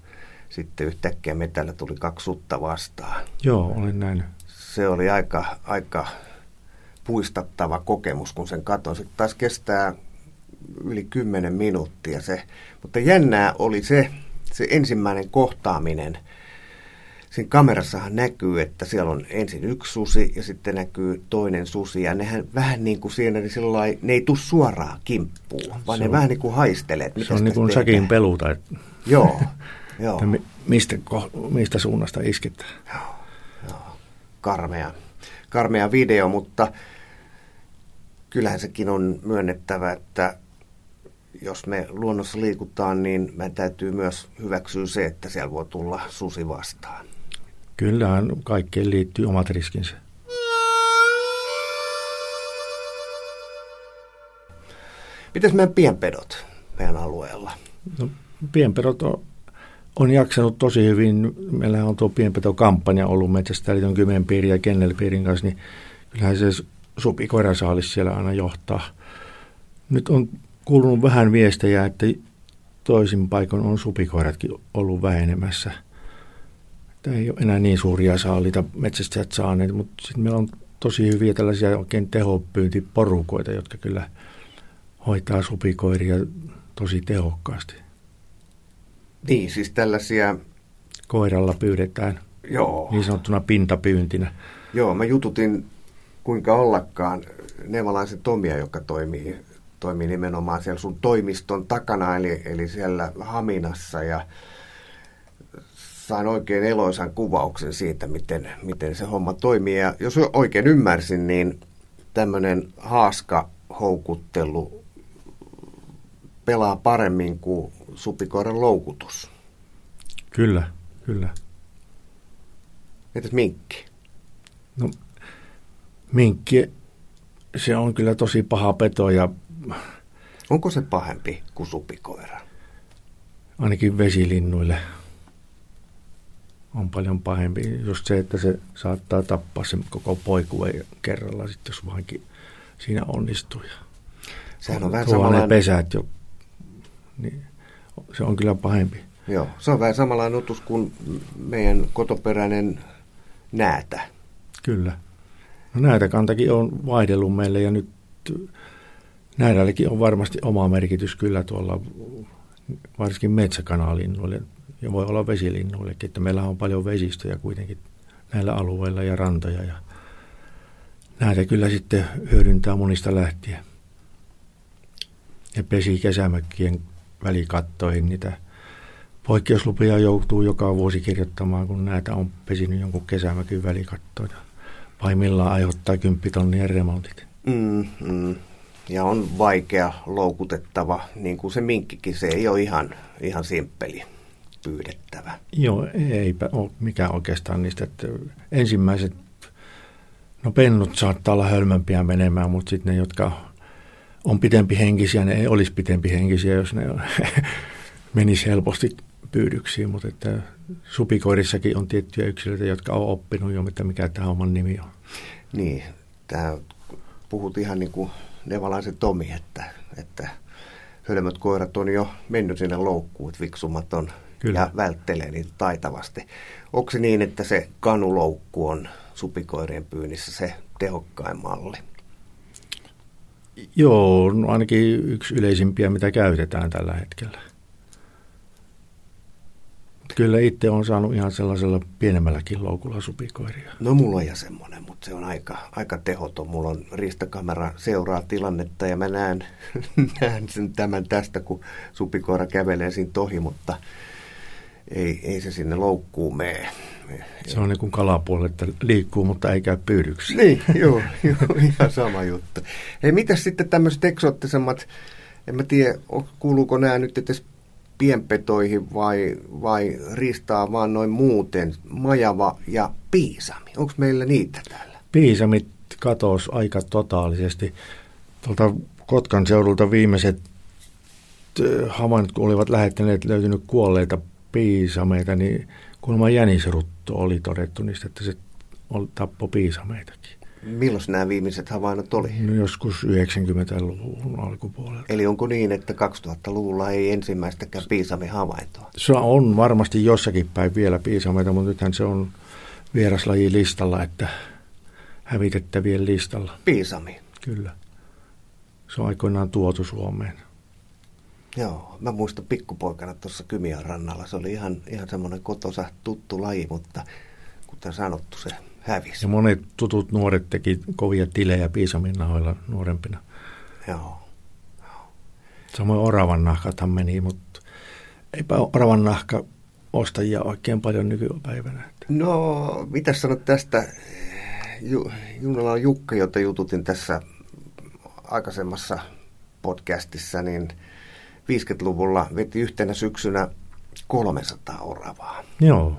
sitten yhtäkkiä metällä tuli kaksi sutta vastaan? Joo, olen näin. Se oli aika puistattava kokemus, kun sen katon. Se taas kestää yli 10 minuuttia se. Mutta jännää oli se ensimmäinen kohtaaminen. Siinä kamerassahan näkyy, että siellä on ensin yksi susi ja sitten näkyy toinen susi. Ja nehän vähän niin kuin siinä, niin sillai, ne ei tule suoraan kimppuun, vaan ne vähän niin kuin haistelee. Se on niin kuin säkin peluta. Että joo. Joo. Mistä suunnasta isketään. Joo, joo. Karmea video, mutta kyllähän sekin on myönnettävä, että jos me luonnossa liikutaan, niin meidän täytyy myös hyväksyä se, että siellä voi tulla susi vastaan. Kyllähän kaikkeen liittyy omat riskinsä. Mitäs meidän pienpedot meidän alueella? No, pienpedot on jaksanut tosi hyvin. Meillähän on tuo pienpetokampanja ollut Metsästäjäliiton Kymenpiirin ja Kennelpiirin kanssa, niin kyllähän se supikoirasaalis siellä aina johtaa. Nyt on kuulunut vähän viestejä, että toisin paikoin on supikoiratkin ollut vähenemässä. Tämä ei ole enää niin suuria saaliita metsästäjät saaneet, mutta sitten meillä on tosi hyviä tällaisia oikein tehopyyntiporukoita, jotka kyllä hoitaa supikoiria tosi tehokkaasti. Niin, siis tällaisia koiralla pyydetään, joo, niin sanottuna pintapyyntinä. Joo, mä jututin kuinka ollakaan Nevalaisen Tomia, joka toimii nimenomaan siellä sun toimiston takana, eli siellä Haminassa, ja sain oikein eloisan kuvauksen siitä, miten se homma toimii. Ja jos oikein ymmärsin, niin tämmöinen haaskahoukuttelu pelaa paremmin kuin supikoiran loukutus. Kyllä, kyllä. Entäs minkki? No, minkki, se on kyllä tosi paha peto ja onko se pahempi kuin supikoira? Ainakin vesilinnuille on paljon pahempi. Just se, että se saattaa tappaa sen koko poikueen kerralla, sit jos vainkin siinä onnistuu. Sehän on vähän samanlainen. Ne pesät jo. Niin, se on kyllä pahempi. Joo, se on vähän samanlainen otus kuin meidän kotoperäinen näätä. Kyllä. No, näätäkantakin on vaihdellut meille ja nyt näilläkin on varmasti oma merkitys kyllä tuolla, varsinkin metsäkanalinnuille ja voi olla vesilinnuillekin, että meillä on paljon vesistöjä kuitenkin näillä alueilla ja rantoja. Ja näitä kyllä sitten hyödyntää monista lähtien. Ja pesi kesämökkien välikattoihin, niitä poikkeuslupia joutuu joka vuosi kirjoittamaan, kun näitä on pesinyt jonkun kesämökin välikattoita. Pahimmillaan aiheuttaa 10 000 € remontit. Ja on vaikea, loukutettava, niin kuin se minkkikin, se ei ole ihan simppeli pyydettävä. Joo, eipä ole mikään oikeastaan niistä. Että ensimmäiset, no pennut saattaa olla hölmömpiä menemään, mutta sitten ne, jotka on pitempihenkisiä, ne ei olisi pitempihenkisiä, jos ne menisi helposti pyydyksiin, mutta että supikoirissakin on tiettyjä yksilöitä, jotka on oppinut jo, että mikä tämä oman nimi on. Niin, tämä puhut ihan niin kuin Nevalaisen Tomi, että hölmöt koirat on jo mennyt sinne loukkuun, että viksummat on. Kyllä. Ja välttelee niitä taitavasti. Onko se niin, että se kanuloukku on supikoirien pyynnissä se tehokkain malli? Joo, no ainakin yksi yleisimpiä, mitä käytetään tällä hetkellä. Kyllä itse olen saanut ihan sellaisella pienemmälläkin loukulla supikoiria. No mulla on ja semmoinen, mutta se on aika tehoton. Mulla on riistakamera, seuraa tilannetta ja mä näen sen tämän tästä, kun supikoira kävelee siinä tohi, mutta ei se sinne loukkuun mene. Se on niin kuin kalapuolella, että liikkuu, mutta ei käy pyydyksi. Niin, joo, ihan sama juttu. Hei, mitäs sitten tämmöiset eksoottisemmat, en mä tiedä, kuuluuko nämä nyt edes pienpetoihin vai riistaa vaan noin muuten, majava ja piisami. Onko meillä niitä täällä? Piisamit katosi aika totaalisesti. Tuolta Kotkan seudulta viimeiset havainnot, kun olivat lähettäneet löytynyt kuolleita piisameita, niin kuulemma jänisrutto oli todettu niistä, että se tappoi piisameitakin. Milloin nämä viimeiset havainnot oli? No joskus 90-luvun alkupuolella. Eli onko niin, että 2000-luvulla ei ensimmäistäkään piisamihavaintoa? Se on varmasti jossakin päin vielä piisameita, mutta nythän se on vieraslajilistalla, että hävitettävien listalla. Piisami? Kyllä. Se on aikoinaan tuotu Suomeen. Joo, mä muistan pikkupoikana tuossa Kymian rannalla. Se oli ihan semmoinen kotosa tuttu laji, mutta kuten sanottu se hävisi. Ja monet tutut nuoret teki kovia tilejä piisamin nahoilla nuorempina. Joo. Samoin oravan nahkathan meni, mutta eipä oravan nahka ostajia oikein paljon nykypäivänä. No, mitä sanot tästä Junnola Jukka, jota jututin tässä aikaisemmassa podcastissa, niin 50-luvulla veti yhtenä syksynä 300 oravaa. Joo.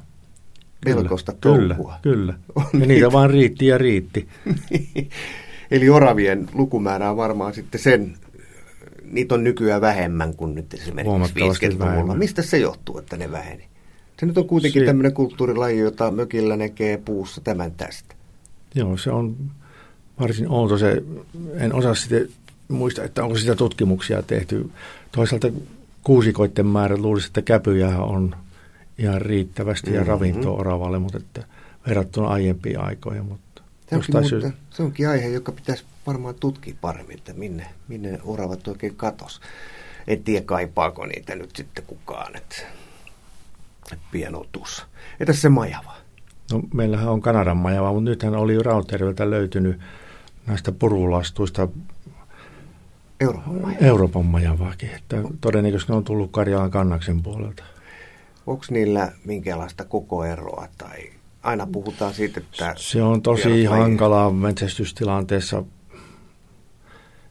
Melkoista touhua. Kyllä. Ja niitä vaan riitti. Eli oravien lukumäärä on varmaan sitten sen, niitä on nykyään vähemmän kuin nyt esimerkiksi 50-luvulla. Mistä se johtuu, että ne väheni? Se nyt on kuitenkin tämmöinen kulttuurilaji, jota mökillä näkee puussa tämän tästä. Joo, se on varsin outo se, en osaa sitten muista, että onko sitä tutkimuksia tehty. Toisaalta kuusikoiden määrä luulisi, että käpyjähän on ihan riittävästi ja ravintoa oravalle, mutta että verrattuna aiempiin aikoihin. Mutta se onkin aihe, joka pitäisi varmaan tutkia paremmin, että minne ne oravat oikein katosi. En tiedä, kaipaako niitä nyt sitten kukaan, että pienotus. Entäs se majava? No meillähän on Kanadan majava, mutta nythän oli Rautjärveltä löytynyt näistä purulastuista Euroopan majavaakin. Että todennäköisesti ne on tullut Karjalan kannaksen puolelta. Onko niillä minkälaista kokoeroa? Tai aina puhutaan siitä, että se on tosi hankalaa metsästystilanteessa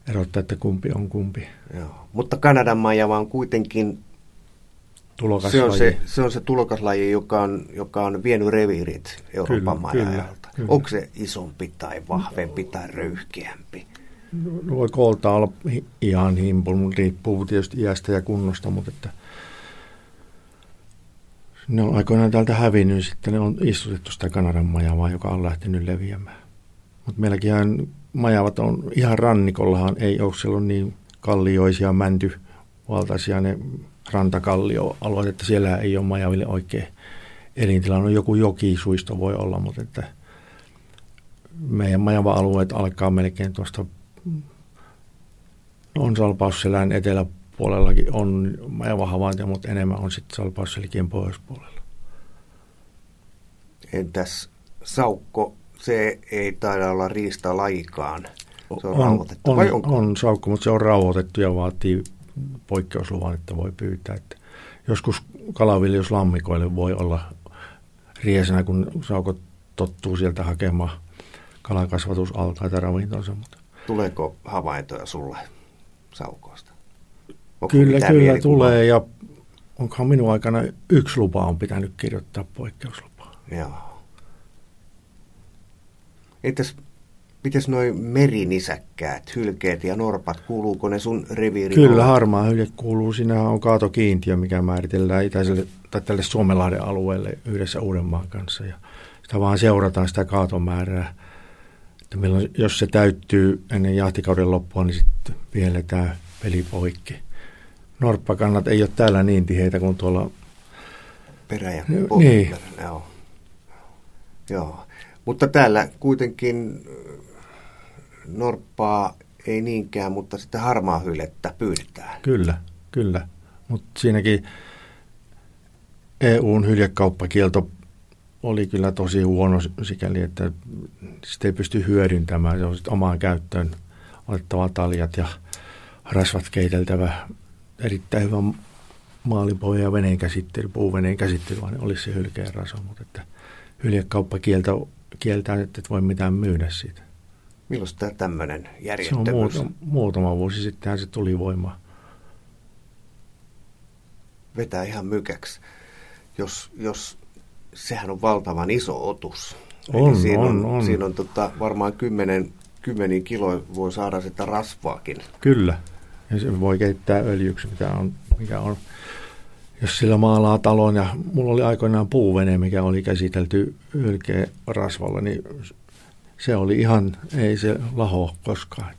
erottaa, että kumpi on kumpi. Joo. Mutta Kanadan majava on kuitenkin tulokaslaji. Se on se tulokaslaji, joka on vienyt reviirit Euroopan majavalta. Onko se isompi tai vahvempi tai röyhkeämpi? No, voi kooltaan olla ihan himpun, riippuu tietysti iästä ja kunnosta, mutta että ne on aikoinaan täältä hävinnyt, sitten ne on istutettu sitä Kanadan majavaa, joka on lähtenyt leviämään. Mutta meilläkin majavat on ihan rannikollahan, ei ole silloin niin kallioisia, mäntyvaltaisia ne rantakallioalueet, että siellä ei ole majaville oikein elintila. No joku jokisuisto voi olla, mutta että meidän majava-alueet alkaa melkein tuosta, on Salpausselän eteläpuolella. Puolellakin on majava havaintoja, mutta enemmän on sitten Salpausselkien pohjoispuolella. Entäs saukko? Se ei taida olla riistalajikaan. Se on rauhoitettu. On saukko, mutta se on rauhoitettu ja vaatii poikkeusluvan, että voi pyytää. Että joskus kalaviljoslammikoille voi olla riesenä, kun saukot tottuu sieltä hakemaan kalakasvatusaltaita ravintonsa. Tuleeko havaintoja sulle saukoista? Kyllä tulee, ja onkohan minun aikana yksi lupa on pitänyt kirjoittaa poikkeuslupaa. Joo. Entäs Mites noi merinisäkkäät, hylkeet ja norpat, kuuluuko ne sun reviiriin? Kyllä, harmaa hylje kuuluu. Siinä on kaatokiintiö, mikä määritellään itäiselle tai tälle Suomenlahden alueelle yhdessä Uudenmaan kanssa. Ja sitä vaan seurataan sitä kaatomäärää. Että milloin, jos se täyttyy ennen jahtikauden loppua, niin sitten vihelletään peli poikki. Norppakannat ei ole täällä niin tiheitä kuin tuolla... Peräjä pohjalla. Niin. Joo. Mutta täällä kuitenkin... Norppaa ei niinkään, mutta sitten harmaa hyljettä pyydetään. Kyllä, kyllä. Mutta siinäkin EUn hyljekauppakielto oli kyllä tosi huono sikäli, että sitä ei pysty hyödyntämään. Se on sitten omaan käyttöön otettava taljat ja rasvat keiteltävä. Erittäin hyvä maalipohja ja veneen käsittely, puuveneen käsittely, vaan olisi se hylkeen raso. Mutta hyljekauppakielto kieltää, että et voi mitään myydä siitä. Milloin tämä tämmöinen järjettömyys? Se on muutama vuosi sittenhän se tuli voimaan. Vetää ihan mykäksi, jos sehän on valtavan iso otus. On, siinä on. Siinä on varmaan kymmeniin kiloja voi saada sitä rasvaakin. Kyllä, ja se voi keittää öljyksi, mikä on. Jos sillä maalaa talon, ja mulla oli aikoinaan puuvene, mikä oli käsitelty hylkeen rasvalla, niin... Se oli ihan, ei se laho koskaan.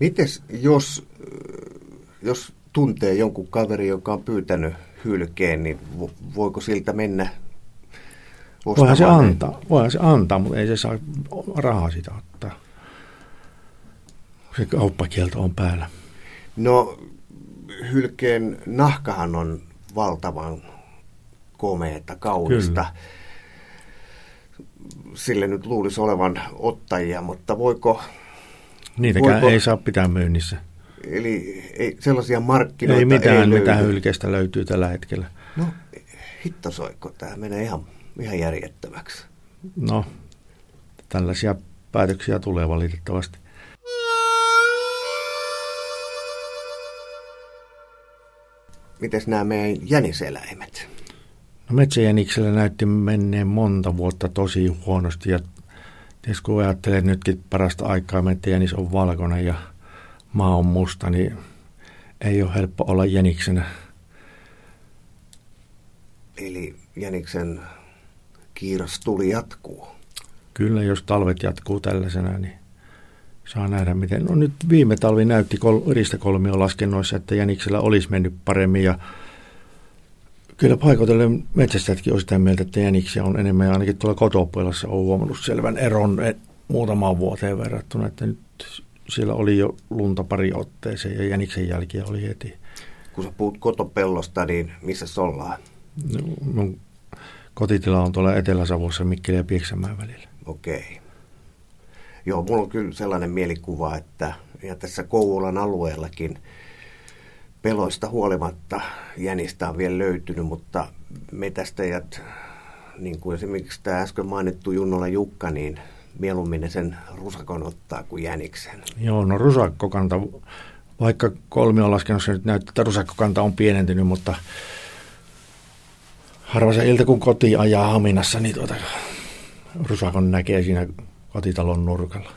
Mites jos tuntee jonkun kaverin, joka on pyytänyt hylkeen, niin voiko siltä mennä ostamaan? Voihan se antaa, mutta ei se saa rahaa sitä ottaa. Se kauppakielto on päällä. No, hylkeen nahkahan on valtavan komeata, kaunista. Kyllä. Sille nyt luulisi olevan ottajia, mutta voiko... Niitäkään ei saa pitää myynnissä. Eli ei, sellaisia markkinoita ei mitään, ei löydy. Mitään hylkeestä löytyy tällä hetkellä. No, hittosoiko. Tämä menee ihan järjettömäksi. No, tällaisia päätöksiä tulee valitettavasti. Mites nämä meidän jäniseläimet? Metsäjäniksellä näytti menneen monta vuotta tosi huonosti, ja tietysti kun ajattelee, että nytkin parasta aikaa metsäjänis on valkoinen ja maa on musta, niin ei ole helppo olla jäniksenä. Eli jäniksen kiiras tuli jatkuu? Kyllä, jos talvet jatkuu tällaisena, niin saa nähdä miten. No nyt viime talvi näytti riistakolmion laskennoissa, että jäniksellä olisi mennyt paremmin, ja kyllä paikoitellen metsästäjätkin on sitä mieltä, että jäniksiä on enemmän, ja ainakin tuolla kotopuolessa on huomannut selvän eron muutamaan vuoteen verrattuna, että nyt siellä oli jo lunta pari otteeseen ja jäniksen jälkiä oli heti. Kun sä puhut kotopellosta, niin missä se ollaan? No, mun kotitila on tuolla Etelä-Savossa Mikkeli ja Pieksämäen välillä. Okei. Joo, mulla on kyllä sellainen mielikuva, että ja tässä Kouvolan alueellakin peloista huolimatta jänistä on vielä löytynyt, mutta metästäjät, niin kuin esimerkiksi tämä äsken mainittu Junnola Jukka, niin mieluummin ne sen rusakon ottaa kuin jäniksen. Joo, no rusakkokanta, vaikka kolmion laskennossa nyt näyttää, että rusakkokanta on pienentynyt, mutta harva se ilta kun koti ajaa Haminassa, niin rusakon näkee siinä kotitalon nurkalla.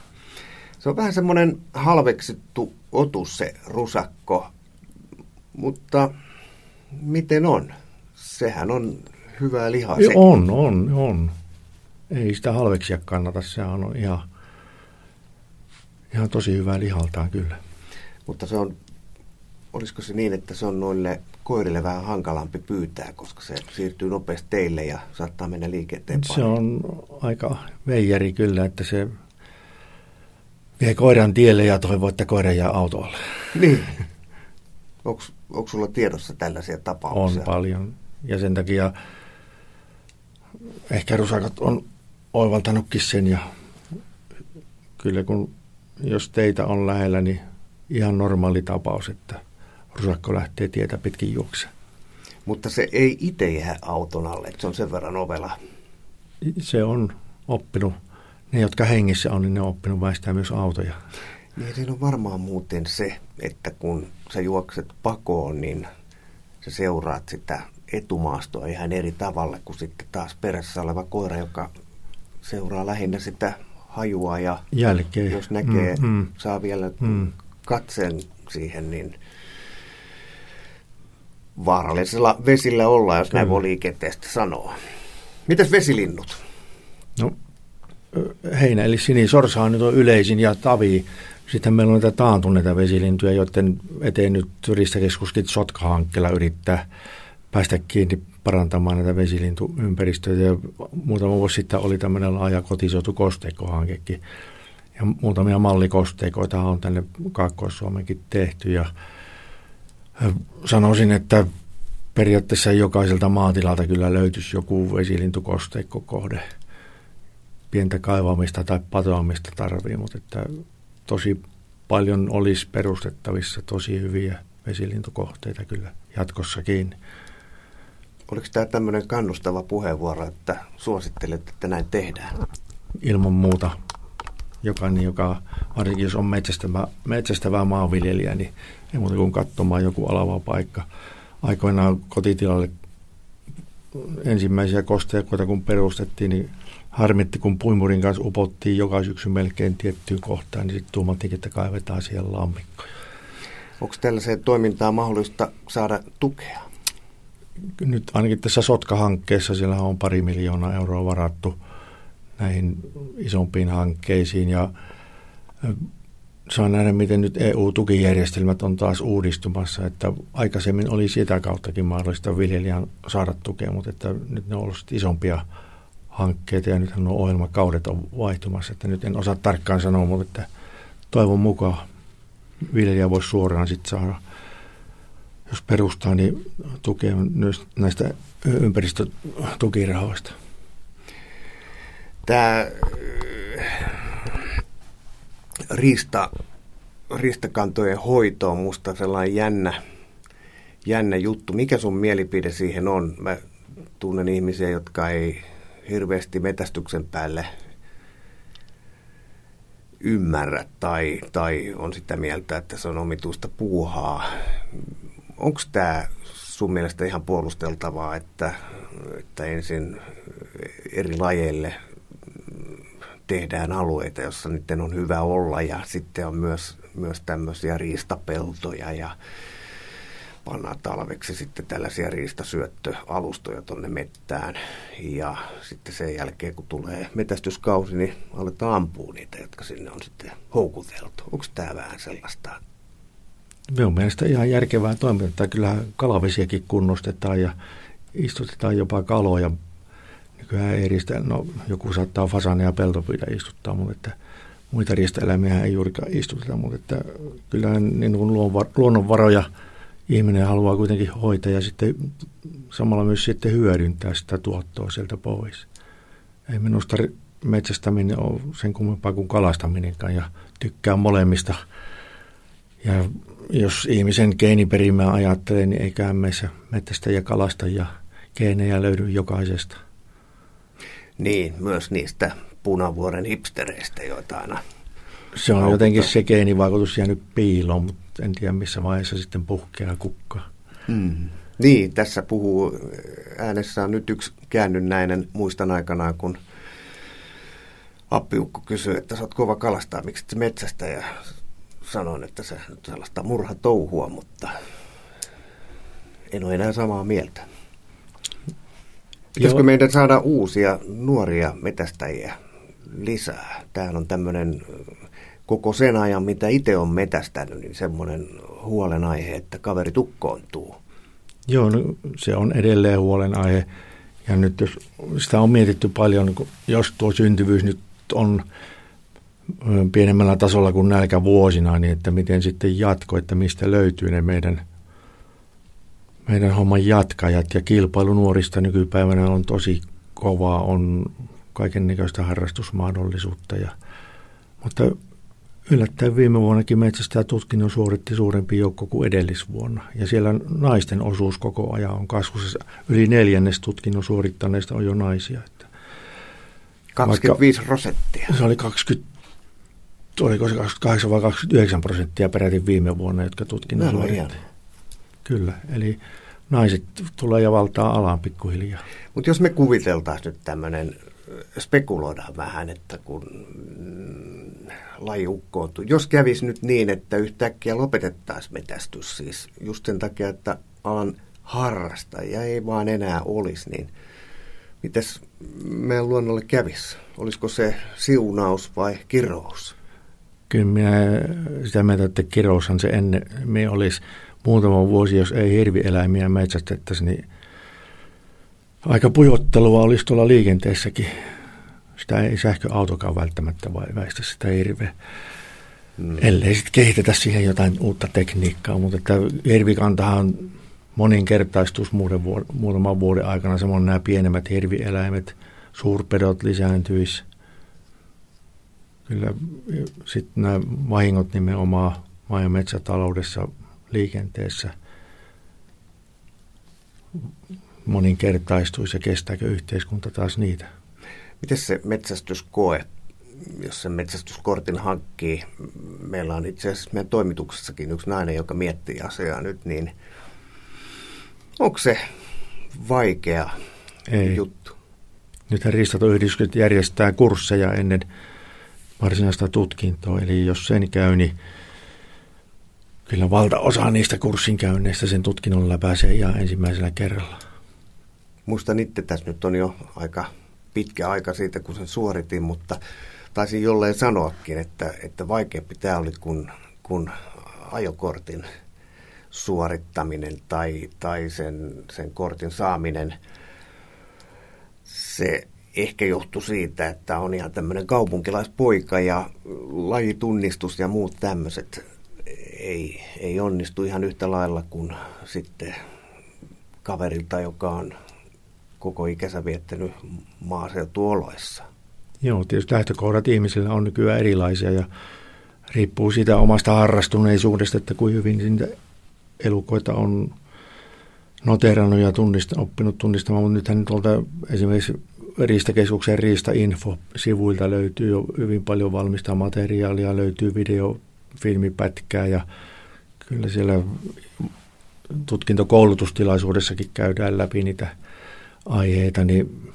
Se on vähän semmoinen halveksittu otus se rusakko. Mutta miten on? Sehän on hyvää lihaa. On. Ei sitä halveksia kannata. Sehän on ihan tosi hyvää lihaltaan kyllä. Mutta se on, olisiko se niin, että se on noille koirille vähän hankalampi pyytää, koska se siirtyy nopeasti teille ja saattaa mennä liikenteen pari. Se on aika veijäri kyllä, että se vie koiran tielle ja toivoo, että koira jää autolle. Niin. Onko sulla tiedossa tällaisia tapauksia? On paljon, ja sen takia ehkä rusakat on oivaltanutkin sen, ja kyllä jos teitä on lähellä, niin ihan normaali tapaus, että rusakko lähtee tietä pitkin juokse. Mutta se ei itse jää auton alle, että se on sen verran ovela. Se on oppinut. Ne, jotka hengissä on, niin ne on oppinut väistää myös autoja. Niin siinä on varmaan muuten se, että kun sä juokset pakoon, niin sä seuraat sitä etumaastoa ihan eri tavalla kuin sitten taas perässä oleva koira, joka seuraa lähinnä sitä hajua ja jälkeen, jos näkee, saa vielä katseen siihen, niin vaarallisella vesillä ollaan, jos näin voi liikenteestä sanoa. Mitäs vesilinnut? No, heinä eli sinisorsa on nyt on yleisin ja tavi. Sitten meillä on näitä taantuneita vesilintuja, joiden eteen nyt riistakeskuskin Sotka-hankkeella yrittää päästä kiinni parantamaan näitä vesilintuympäristöitä. Ja muutama vuosi sitten oli tämmöinen laaja kotisoitu kosteikkohankekin. Ja muutamia mallikosteikoita on tänne Kaakkois-Suomenkin tehty. Ja sanoisin, että periaatteessa jokaiselta maatilalta kyllä löytyisi joku vesilintukosteikkokohde. Pientä kaivamista tai patoamista tarvii, mutta että tosi paljon olisi perustettavissa tosi hyviä vesilintukohteita kyllä jatkossakin. Oliko tämä tämmöinen kannustava puheenvuoro, että suosittelet, että näin tehdään? Ilman muuta. Jokainen, joka varsinkin jos on metsästävää maanviljelijää, niin ei muuta kuin katsomaan joku alava paikka. Aikoinaan kotitilalle ensimmäisiä kosteikkoita kun perustettiin, niin harmitti, kun puimurin kanssa upottiin joka syksy melkein tiettyyn kohtaan, niin sitten tuumattiin, että kaivetaan siellä lammikkoja. Onko tällaiseen toimintaan mahdollista saada tukea? Nyt ainakin tässä Sotka-hankkeessa siellä on 2 miljoonaa euroa varattu näihin isompiin hankkeisiin. Ja saa nähdä, miten nyt EU-tukijärjestelmät on taas uudistumassa. Että aikaisemmin oli sitä kauttakin mahdollista viljelijän saada tukea, mutta että nyt ne on ollut isompia hankkeita ja nythän nuo ohjelmakaudet on vaihtumassa, että nyt en osaa tarkkaan sanoa, mutta että toivon mukaan viljelijä voisi suoraan sitten saada, jos perustaa, niin tukea myös näistä ympäristötukirahoista. Tämä riistakantojen hoito on musta sellainen jännä juttu. Mikä sun mielipide siihen on? Mä tunnen ihmisiä, jotka ei hirveästi metästyksen päälle ymmärrä tai on sitä mieltä, että se on omituista puuhaa. Onko tämä sun mielestä ihan puolusteltavaa, että ensin eri lajeille tehdään alueita, jossa niiden on hyvä olla ja sitten on myös tämmöisiä riistapeltoja ja pannaan talveksi sitten tällaisia riistasyöttöalustoja tuonne mettään ja sitten sen jälkeen, kun tulee metästyskausi, niin aletaan ampua niitä, jotka sinne on sitten houkuteltu. Onko tämä vähän sellaista? Minun mielestä ihan järkevää toimintaa. Kyllähän kalavesiäkin kunnostetaan ja istutetaan jopa kaloja. Nykyään ei riistä, no joku saattaa fasaneja ja peltopyitä istuttaa, mutta että muita riistaeläimiä ei juurikaan istuteta, mutta että kyllähän niin kuin luonnonvaroja ihminen haluaa kuitenkin hoitaa ja sitten samalla myös sitten hyödyntää sitä tuottoa sieltä pois. Ei minusta metsästäminen ole sen kummempaa kuin kalastaminenkaan ja tykkään molemmista. Ja jos ihmisen geeniperimää ajattelee, niin eiköhän meissä metsästäjä, kalastajia, geenejä löydy jokaisesta. Niin, myös niistä Punavuoren hipstereistä, joita aina se on jotenkin se geenivaikutus jäänyt piiloon, mutta en tiedä missä vaiheessa sitten puhkeaa kukka. Niin, tässä puhuu äänessä on nyt yksi käännynnäinen. Muistan aikanaan, kun appiukko kysyi, että sä oot kova kalastaa, miksi et sä metsästä? Ja sanoin, että se nyt sellaista murhatouhua, mutta en ole enää samaa mieltä. Pitäisikö meidän saada uusia nuoria metästäjiä lisää? Täällä on tämmöinen koko sen ajan, mitä itse olen metästänyt, niin semmoinen huolenaihe, että kaveri tukkoontuu. Joo, no, se on edelleen huolenaihe. Ja nyt jos sitä on mietitty paljon, jos tuo syntyvyys nyt on pienemmällä tasolla kuin nälkävuosina, niin että miten sitten jatko, että mistä löytyy ne meidän homman jatkajat. Ja kilpailu nuorista nykypäivänä on tosi kovaa, on kaikennäköistä harrastusmahdollisuutta. Mutta yllättäen viime vuonnakin metsästää tutkinnon suoritti suurempi joukko kuin edellisvuonna. Ja siellä naisten osuus koko ajan on kasvussa. Yli 4 tutkinnon suorittaneista on jo naisia. 25%. Se oli 28 vai 29% peräti viime vuonna, jotka tutkinnon suoritti. Kyllä, eli naiset tulee ja valtaa alaan pikkuhiljaa. Mutta jos me kuviteltaisiin nyt tämmöinen spekuloidaan vähän, että kun laji ukkoontuu. Jos kävisi nyt niin, että yhtäkkiä lopetettaisiin metästys, siis just sen takia, että alan harrastajia ei vaan enää olisi, niin mitäs meidän luonnolle kävisi? Olisiko se siunaus vai kirous? Kyllä minä sitä mieltä, että kiroushan se ennen me olisi muutama vuosi, jos ei hirvieläimiä metsästettäisi, niin aika pujottelua olisi tuolla liikenteessäkin. Sitä ei sähköautokaan välttämättä väistä sitä hirveä. Ellei sitten kehitetä siihen jotain uutta tekniikkaa, mutta että hirvikantahan moninkertaistus muutaman vuoden aikana. Samoin nämä pienemmät hirvieläimet, suurpedot lisääntyisi. Kyllä sitten nämä vahingot nimenomaan maa- ja metsätaloudessa, liikenteessä moninkertaistuisi ja kestääkö yhteiskunta taas niitä. Miten se metsästyskoe, jos sen metsästyskortin hankkii, meillä on itse asiassa meidän toimituksessakin yksi nainen, joka miettii asiaa nyt, niin onko se vaikea juttu? Nythän riistanhoitoyhdistykset järjestää kursseja ennen varsinaista tutkintoa, eli jos sen käy, niin kyllä valtaosa niistä kurssinkäynneistä sen tutkinnon läpäisee ihan ensimmäisellä kerralla. Muistan itse, tässä nyt on jo aika pitkä aika siitä, kun sen suoritin, mutta taisin jollain sanoakin, että vaikeampi tämä oli kuin ajokortin suorittaminen tai sen kortin saaminen. Se ehkä johtui siitä, että on ihan tämmöinen kaupunkilaispoika ja lajitunnistus ja muut tämmöiset ei onnistu ihan yhtä lailla kuin sitten kaverilta, joka on koko ikänsä viettänyt maaseutuoloissa. Joo, tietysti lähtökohdat ihmisillä on nykyään erilaisia ja riippuu siitä omasta harrastuneisuudesta, että kuinka hyvin niitä elukoita on noteerannut ja oppinut tunnistamaan, mutta nythän tuolta esimerkiksi Riistakeskuksen Riista-info-sivuilta löytyy jo hyvin paljon valmista materiaalia, löytyy videofilmipätkää ja kyllä siellä tutkintokoulutustilaisuudessakin käydään läpi niitä aiheita, niin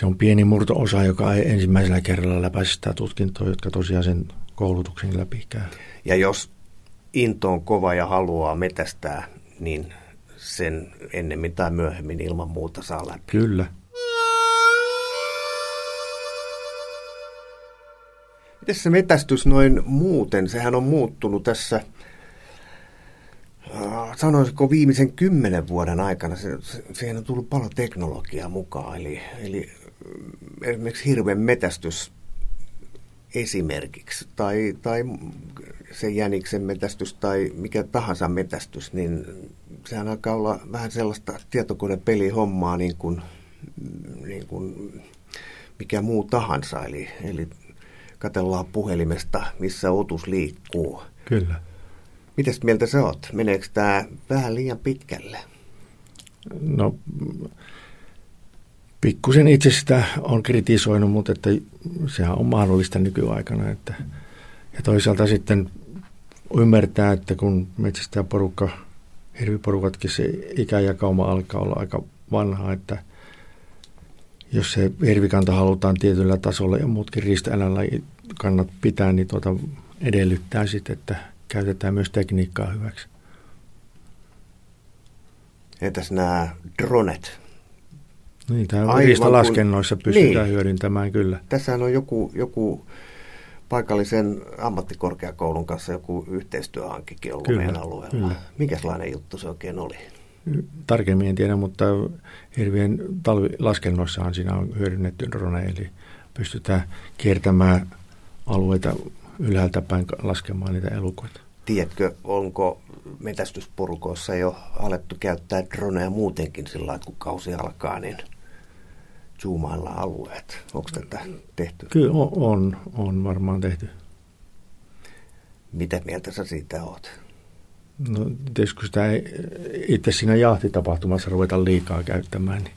se on pieni murto-osa, joka ei ensimmäisellä kerralla läpäisi sitä tutkintoa, jotka tosiaan sen koulutuksen läpi käy. Ja jos into on kova ja haluaa metästää, niin sen ennemmin tai myöhemmin ilman muuta saa läpi. Kyllä. Miten se metästys noin muuten? Sehän on muuttunut tässä, sanoisiko viimeisen 10 vuoden aikana. Siihen on tullut paljon teknologiaa mukaan. Eli esimerkiksi hirven metästys esimerkiksi tai sen jäniksen metästys tai mikä tahansa metästys, niin sehän alkaa olla vähän sellaista tietokonepelihommaa niin kuin mikä muu tahansa. Eli katsellaan puhelimesta, missä otus liikkuu. Kyllä. Mitäs mieltä sä oot? Meneekö tämä vähän liian pitkälle? No, pikkusen itse sitä on kritisoinut, mutta että sehän on mahdollista nykyaikana. Että, ja toisaalta sitten ymmärtää, että kun metsästäjäporukka, hirviporukatkin se ikäjakauma alkaa olla aika vanha, että jos se hirvikanta halutaan tietyllä tasolla ja muutkin riistaeläinlajikannat pitää, niin edellyttää sitten, että käytetään myös tekniikkaa hyväksi. Entäs nämä dronet? Niin, tämä riistalaskennoissa pystytään hyödyntämään kyllä. Tässähän on joku paikallisen ammattikorkeakoulun kanssa joku yhteistyöhankikin ollut meidän alueella. Kyllä. Minkälainen juttu se oikein oli? Tarkemmin en tiedä, mutta hirvien talvilaskennoissahan siinä on hyödynnetty drone, eli pystytään kiertämään alueita ylhäältä päin laskemaan niitä elukoita. Tiedätkö, onko metästysporukoissa jo alettu käyttää droneja muutenkin sillä lailla, että kun kausi alkaa, niin zoomaillaan alueet? Onko tätä tehty? Kyllä on varmaan tehty. Mitä mieltä sä siitä oot? No tietysti kun sitä ei itse siinä jahtitapahtumassa ruveta liikaa käyttämään, niin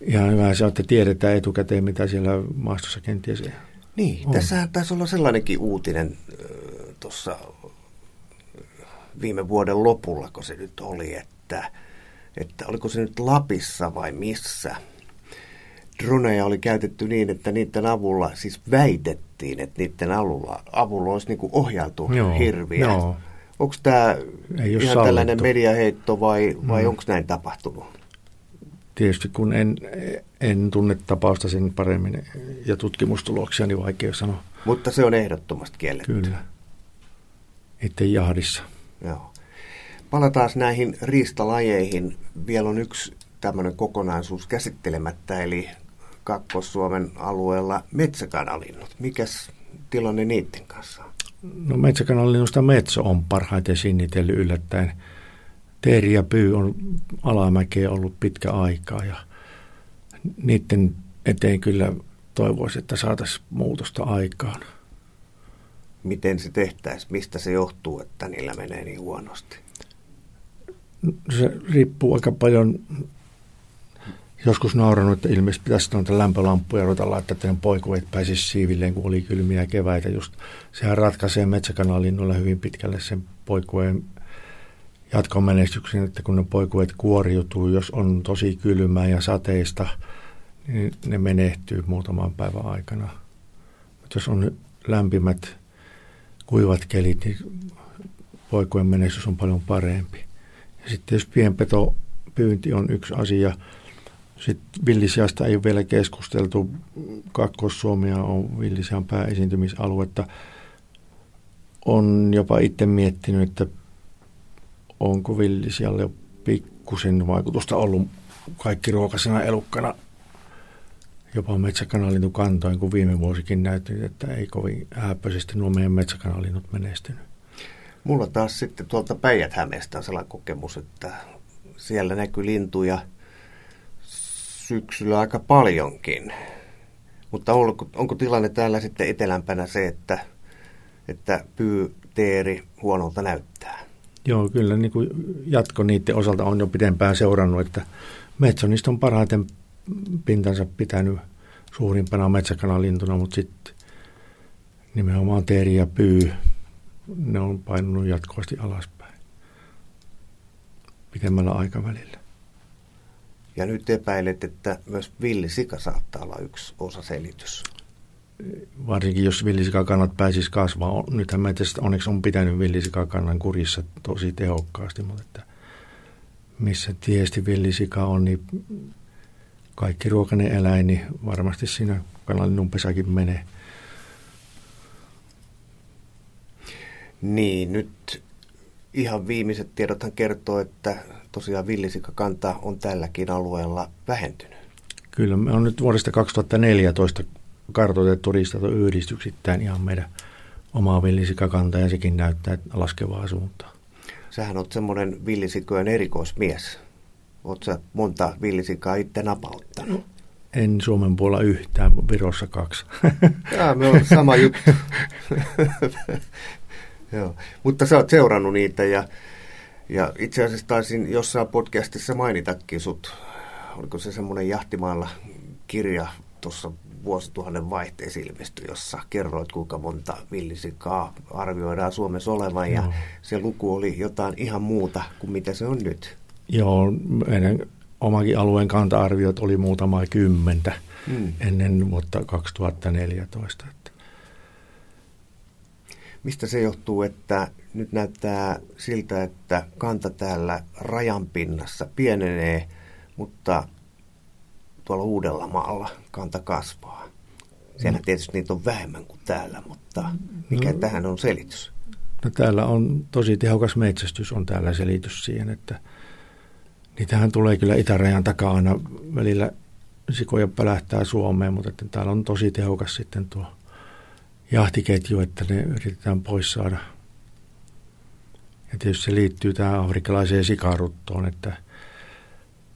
ihan hyvä se on, että tiedetään etukäteen, mitä siellä maastossa kenties on. Niin, tässähän taisi olla sellainenkin uutinen tuossa viime vuoden lopulla, kun se nyt oli, että oliko se nyt Lapissa vai missä, droneja oli käytetty niin, että niiden avulla siis väitettiin, että niiden avulla olisi niin kuin ohjailtu hirviä. Joo. Onko tämä ihan sallittu tällainen mediaheitto vai onko näin tapahtunut? Tietysti kun en tunne tapausta sen paremmin ja tutkimustuloksia, niin vaikea sanoa. Mutta se on ehdottomasti kielletty. Kyllä. Ettei jahdissa. Joo. Palataan näihin riistalajeihin. Vielä on yksi tämmöinen kokonaisuus käsittelemättä, eli Kaakkois-Suomen alueella metsäkanalinnut. Mikäs tilanne niiden kanssa on? No metsäkanalinnusta Metso on parhaiten sinnitellyt yllättäen. Teeri ja Pyy on alamäkeä ollut pitkä aikaa ja niiden eteen kyllä toivoisi, että saataisiin muutosta aikaan. Miten se tehtäisiin? Mistä se johtuu, että niillä menee niin huonosti? Se riippuu aika paljon. Joskus nauranut, että ilmeisesti pitäisi sanoa lämpölamppuja ruveta laittaa, että ne poikuet pääsisi siivilleen, kun oli kylmiä keväitä. Just. Sehän ratkaisee metsäkanalinnuilla hyvin pitkälle sen poikueen jatkomenestyksen, että kun ne poikuet kuoriutuu, jos on tosi kylmää ja sateista, niin ne menehtyy muutaman päivän aikana. Mutta jos on lämpimät kuivat kelit, niin poikueen menestys on paljon parempi. Ja sitten jos pienpetopyynti on yksi asia. Sitten villisiasta ei ole vielä keskusteltu. Kaakkois-Suomea on villisian pääesiintymisaluetta. On jopa itse miettinyt, että onko villisialle jo pikkusen vaikutusta ollut kaikki ruokasena elukkana. Jopa metsäkanalinnun kantoin, kun viime vuosikin näytti, että ei kovin hääppöisesti nuo meidän metsäkanalinnut menestynyt. Mulla taas sitten tuolta Päijät-Hämeestä on sellainen kokemus, että siellä näkyy lintuja syksyllä aika paljonkin. Mutta onko tilanne täällä sitten etelämpänä se, että pyyteeri huonolta näyttää? Joo, kyllä niin kuin jatko niiden osalta on jo pidempään seurannut, että metsonista on parhaiten pintansa pitänyt suurimpana metsäkanalintuna, mutta sitten nimenomaan teeri ja pyy, ne on painunut jatkuvasti alaspäin pidemmällä aikavälillä. Ja nyt epäilet, että myös villisika saattaa olla yksi osaselitys. Varsinkin jos villisikakannat pääsisi kasvaa. Nythän mä onneksi on pitänyt villisikakannan kurissa tosi tehokkaasti, mutta että missä tietysti villisika on, niin kaikki ruokainen eläin, niin varmasti siinä kanalinnun pesäkin menee. Niin, nyt ihan viimeiset tiedothan kertoo, että tosiaan villisikakanta on tälläkin alueella vähentynyt. Kyllä, me on nyt vuodesta 2014 kartoitettu riistanhoitoyhdistyksittäin ihan meidän omaa villisikakantaa ja sekin näyttää laskevaa suuntaa. Sähän olet semmoinen villisikojen erikoismies. Oletko sä monta villisikaa itse napauttanut? En Suomen puolella yhtään, Virossa 2. Jaa, me on sama juttu. Joo. Mutta sä oot seurannut niitä ja itse asiassa taisin jossain podcastissa mainitakin sut. Oliko se semmoinen Jahtimaalla kirja tuossa vuosituhannen vaihteessa ilmestyi, jossa kerroit kuinka monta villisikaa arvioidaan Suomessa olevan ja se luku oli jotain ihan muuta kuin mitä se on nyt. Joo, meidän omakin alueen kanta-arviot oli muutama 10 ennen vuotta 2014. Mistä se johtuu, että nyt näyttää siltä, että kanta täällä rajan pinnassa pienenee, mutta tuolla Uudellamaalla kanta kasvaa? Siellä tietysti niitä on vähemmän kuin täällä, mutta mikä tähän on selitys? No, täällä on tosi tehokas metsästys, on täällä selitys siihen, että niitähän tulee kyllä itärajan takaa aina välillä sikoja pälähtää Suomeen, mutta että täällä on tosi tehokas sitten tuo jahtiketju, että ne yritetään pois saada. Ja tietysti se liittyy tähän afrikkalaiseen sikaruttoon, että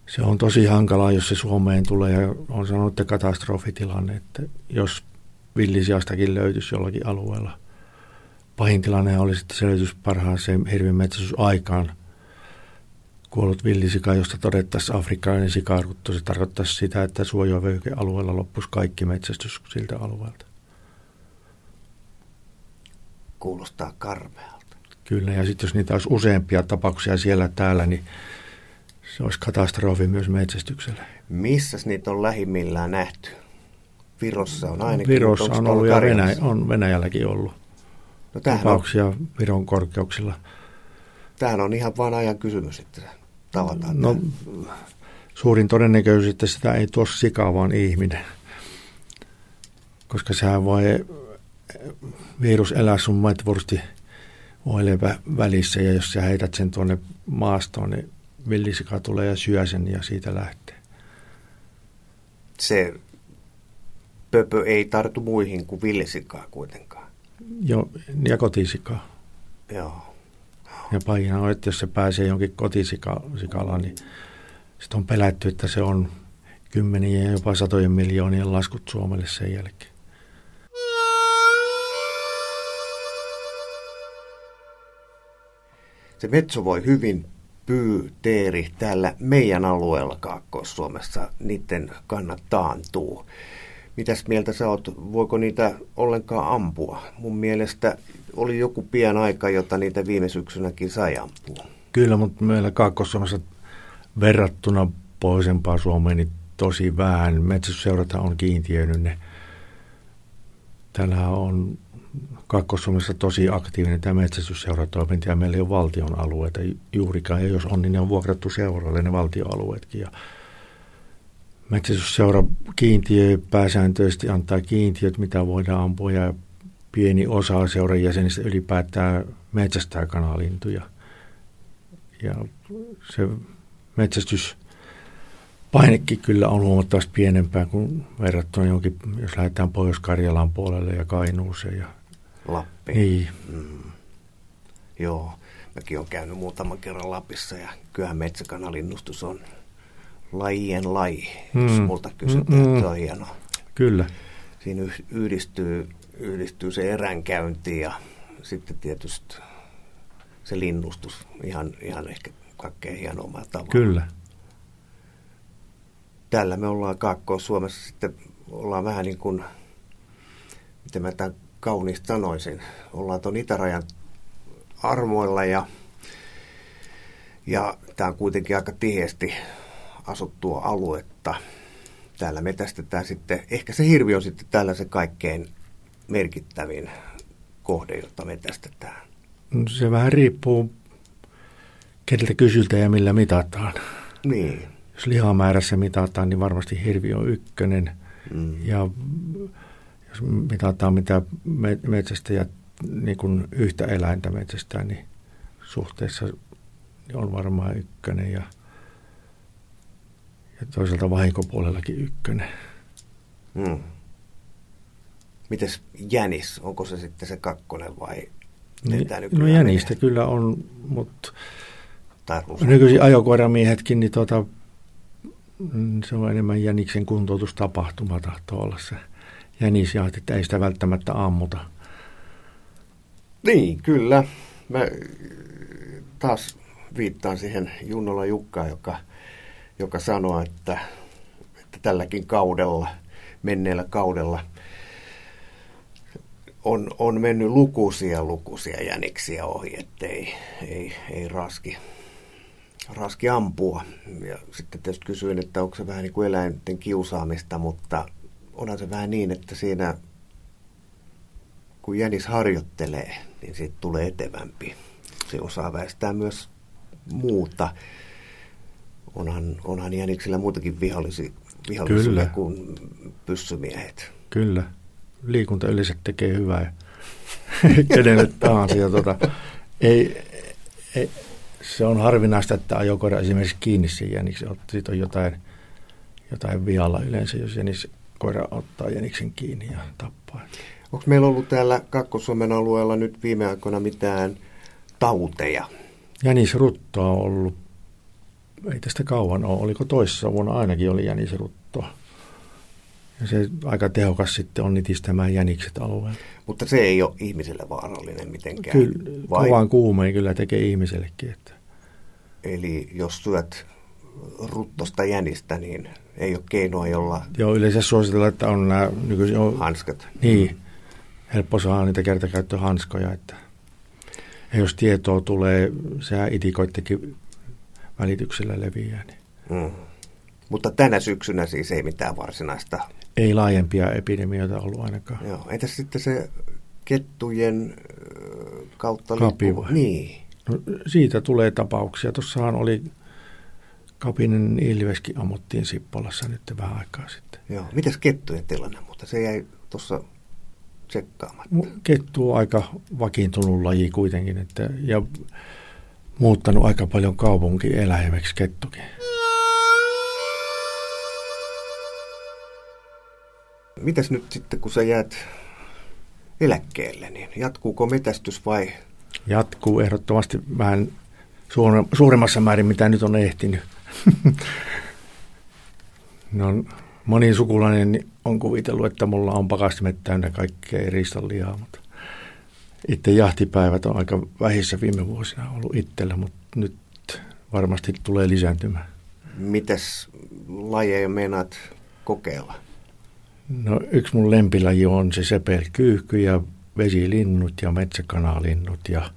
se on tosi hankalaa, jos se Suomeen tulee. Ja on sanonut, että katastrofitilanne, että jos villisiastakin löytyisi jollakin alueella. Pahin tilanne olisi, että se löytyisi parhaaseen hirven metsästysaikaan. Kuollut villisika, josta todettaisiin afrikkalainen sikarutto, se tarkoittaisi sitä, että suojavyöhykealueella loppuisi kaikki metsästys siltä alueelta. Kuulostaa karmealta. Kyllä, ja sitten jos niitä olisi useampia tapauksia siellä täällä, niin Se olisi katastrofi myös metsästykselle. Missäs niitä on lähimmillään nähty? Virossa on ainakin. Virossa on ollut ja on Venäjälläkin ollut no, tapauksia on Viron korkeuksilla. Tämähän on ihan vain ajan kysymys, että tavataan. No, suurin todennäköisyys, että sitä ei tuossa sikaa, vaan ihminen. Koska sehän voi virus elää sun maitvurusti oilevä välissä, ja jos sä heität sen tuonne maastoon, niin villisika tulee ja syö sen ja siitä lähtee. Se pöpö ei tartu muihin kuin villisikaa kuitenkaan. Joo, ja kotisikaa. Joo. Ja paikina on, että jos se pääsee jonkin kotisikalla, niin sitten on pelätty, että se on kymmenien ja jopa satojen miljoonien laskut Suomelle sen jälkeen. Se metso voi hyvin pyyteeri täällä meidän alueella Kaakkois-Suomessa, niiden kannat taantuu. Mitäs mieltä sä oot, voiko niitä ollenkaan ampua? Mun mielestä oli joku pian aika, jota niitä viime syksynäkin sai ampua. Kyllä, mutta meillä Kaakkois-Suomessa verrattuna pohjoisempaan Suomeen niin tosi vähän. Metsästysseurathan on kiintiöinyt ne. Täällähän on Kaakkois-Suomessa tosi aktiivinen tämä metsästysseuratoiminta ja meillä ei ole valtion alueita juurikaan. Ja jos on, niin ne on vuokrattu seuralle ne valtioalueetkin. Ja metsästysseura kiintiö pääsääntöisesti antaa kiintiöt, mitä voidaan ampua ja pieni osa seuran jäsenistä ylipäätään metsästää kanalintuja. Ja se metsästyspainekin kyllä on huomattavasti pienempää kuin verrattuna jonkin, jos lähdetään Pohjois-Karjalan puolelle ja Kainuuseen ja Lappiin. Niin. Mm. Joo, mäkin olen käynyt muutaman kerran Lapissa ja kyllähän metsäkanalinnustus on lajien laji, jos multa kysytään, että se on hienoa. Kyllä. Siinä yhdistyy se eränkäynti ja sitten tietysti se linnustus ihan ehkä kaikkein hienoa tavalla. Kyllä. Täällä me ollaan Kaakkois-Suomessa sitten ollaan vähän niin kuin, miten mä tämän kauniisti sanoisin, ollaan tuon itärajan armoilla ja tämä on kuitenkin aika tiheästi asuttua aluetta. Täällä metästetään sitten, ehkä se hirvi on sitten täällä se kaikkein merkittävin kohde, jota metästetään. No, se vähän riippuu keneltä kysytään ja millä mitataan. Niin. Jos lihamäärässä mitataan, niin varmasti hirvi on ykkönen. Mm. Ja jos mitataan mitä metsästäjät, niin kuin yhtä eläintä metsästää, niin suhteessa on varmaan ykkönen ja toisaalta vahinkopuolellakin ykkönen. Mm. Mites jänis? Onko se sitten se kakkonen vai? No jänistä menee? Kyllä on, mutta nykyisin ajokoiramiehetkin, niin se on enemmän jäniksen kuntoutustapahtuma tahtoo olla se jänisjahti, että ei sitä välttämättä ammuta. Niin, kyllä. Mä taas viittaan siihen Junnola Jukkaan, joka sanoo, että tälläkin kaudella, menneellä kaudella on mennyt lukuisia jäniksiä ohi, ettei ei raski ampua. Ja sitten tietysti kysyin, että onko se vähän niin kuin eläinten kiusaamista, mutta onhan se vähän niin, että siinä kun jänis harjoittelee, niin siitä tulee etevämpi. Se osaa väistää myös muuta. Onhan jäniksillä muitakin vihollisia kuin pyssymiehet. Kyllä. Liikunta yleensä tekee hyvää kenelle tahansa. Ja se on harvinaista, että ajokoira esimerkiksi kiinni sen jäniksen ottaa. Siitä on jotain vialla yleensä, jos koira ottaa jäniksen kiinni ja tappaa. Onko meillä ollut täällä Kaakkois-Suomen alueella nyt viime aikoina mitään tauteja? Jänisruttoa on ollut. Ei tästä kauan ole. Oliko toissa vuonna ainakin oli jänisruttoa. Ja se aika tehokas sitten on nitistämään jänikset alueella. Mutta se ei ole ihmiselle vaarallinen mitenkään. Kyllä, kovan kuumeen kyllä tekee ihmisellekin. Että. Eli jos syöt ruttosta jänistä, niin ei ole keinoa, jolla... Joo, yleensä suositellaan, että on nämä nykyisin... Hanskat. Niin, helppo saada niitä kertakäyttöhanskoja. Että. Ja jos tietoa tulee, sehän itikoittekin välityksellä leviää. Niin. Mm. Mutta tänä syksynä siis ei mitään varsinaista. Ei laajempia epidemioita ollut ainakaan. Joo. Entäs sitten se kettujen kautta liikkuva? Niin. No, siitä tulee tapauksia. Tuossahan oli kapinen ilveskin ammuttiin Sippalassa nyt vähän aikaa sitten. Joo. Mitäs kettujen tilanne? Mutta se jäi tuossa tsekkaamatta. Kettu on aika vakiintunut laji kuitenkin ja muuttanut aika paljon kaupunkieläimeksi kettukin. Mitäs nyt sitten, kun sä jäät eläkkeelle, niin jatkuuko metästys vai? Jatkuu ehdottomasti vähän suuremmassa määrin, mitä nyt on ehtinyt. No, moni sukulainen on kuvitellut, että mulla on pakastimet täynnä kaikkea riistanlihaa, mutta itse jahtipäivät on aika vähissä viime vuosina ollut itsellä, mutta nyt varmasti tulee lisääntymään. Mitäs lajeja meinaat kokeilla? No, yksi mun lempilaji on se sepelkyyhky ja vesilinnut ja metsäkanalinnut ja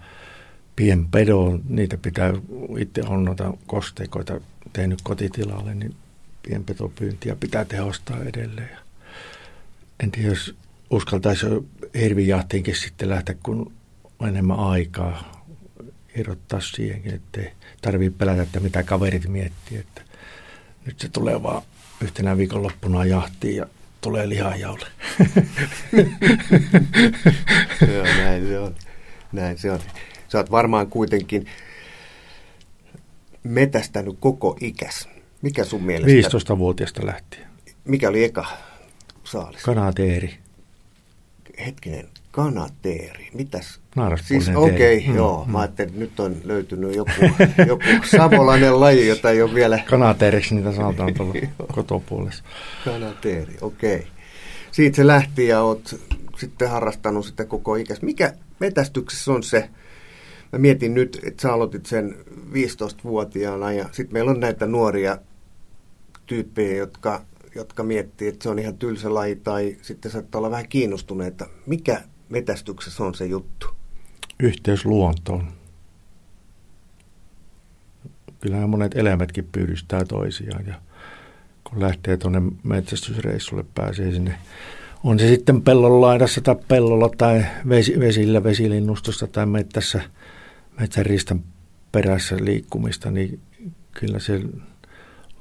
pienpedo. Niitä pitää, itse on noita kosteikoita tehnyt kotitilalle, niin pienpetopyyntiä pitää tehostaa edelleen. En tiedä, jos uskaltaisi hirvijahtiinkin sitten lähteä, kun on enemmän aikaa, irrottaa siihenkin, ettei tarvitse pelätä, että mitä kaverit miettii. Että nyt se tulee vaan yhtenä viikonloppuna jahtiin ja tulee lihanjaulle. Joo, näin se on. Näin se on. Sä oot varmaan kuitenkin metästänyt koko ikäs. Mikä sun mielestä? 15-vuotiaasta lähtien. Mikä oli eka saalis? Kanateeri. Hetkinen, kanateeri. Mitäs? Naaraspuolinen siis, okei, okay, joo. Mä ajattelin, että nyt on löytynyt joku savolainen laji, jota ei ole vielä. Kanateeriksi niitä sanotaan tuolla kotopuolessa. Kanateeri, okei. Okay. Siitä se lähti ja oot sitten harrastanut sitä koko ikäs. Mikä metästyksessä on se? Mä mietin nyt, että sä aloitit sen 15-vuotiaana ja sitten meillä on näitä nuoria tyyppejä, jotka miettii, että se on ihan tylsä laji tai sitten saattaa olla vähän kiinnostuneita. Mikä metästyksessä on se juttu? Yhteys luontoon. Kyllähän monet eläimetkin pyydystää toisiaan ja kun lähtee tuonne metsästysreissulle, pääsee sinne. On se sitten pellon laidassa tai pellolla tai vesillä vesilinnustosta tai mettässä metsäristan perässä liikkumista, niin kyllä se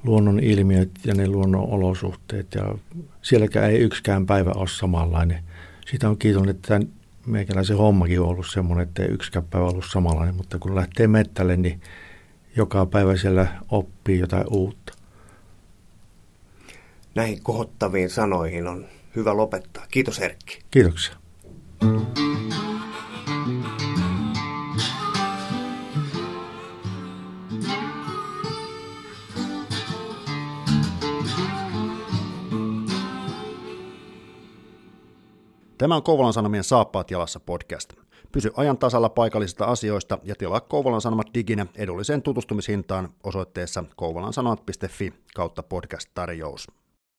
luonnon ilmiöt ja ne luonnon olosuhteet ja sielläkään ei yksikään päivä ole samanlainen. Siitä on kiitos, että meikäläisen hommakin on ollut semmoinen, että ei yksikään päivä ollut samanlainen, mutta kun lähtee mettälle, niin joka päivä siellä oppii jotain uutta. Näihin kohottaviin sanoihin on hyvä lopettaa. Kiitos, Erkki. Kiitoksia. Tämä on Kouvolan Sanomien Saappaat jalassa -podcast. Pysy ajan tasalla paikallisista asioista ja tilaa Kouvolan Sanomat diginä edulliseen tutustumishintaan osoitteessa kouvolansanomat.fi/podcast-tarjous.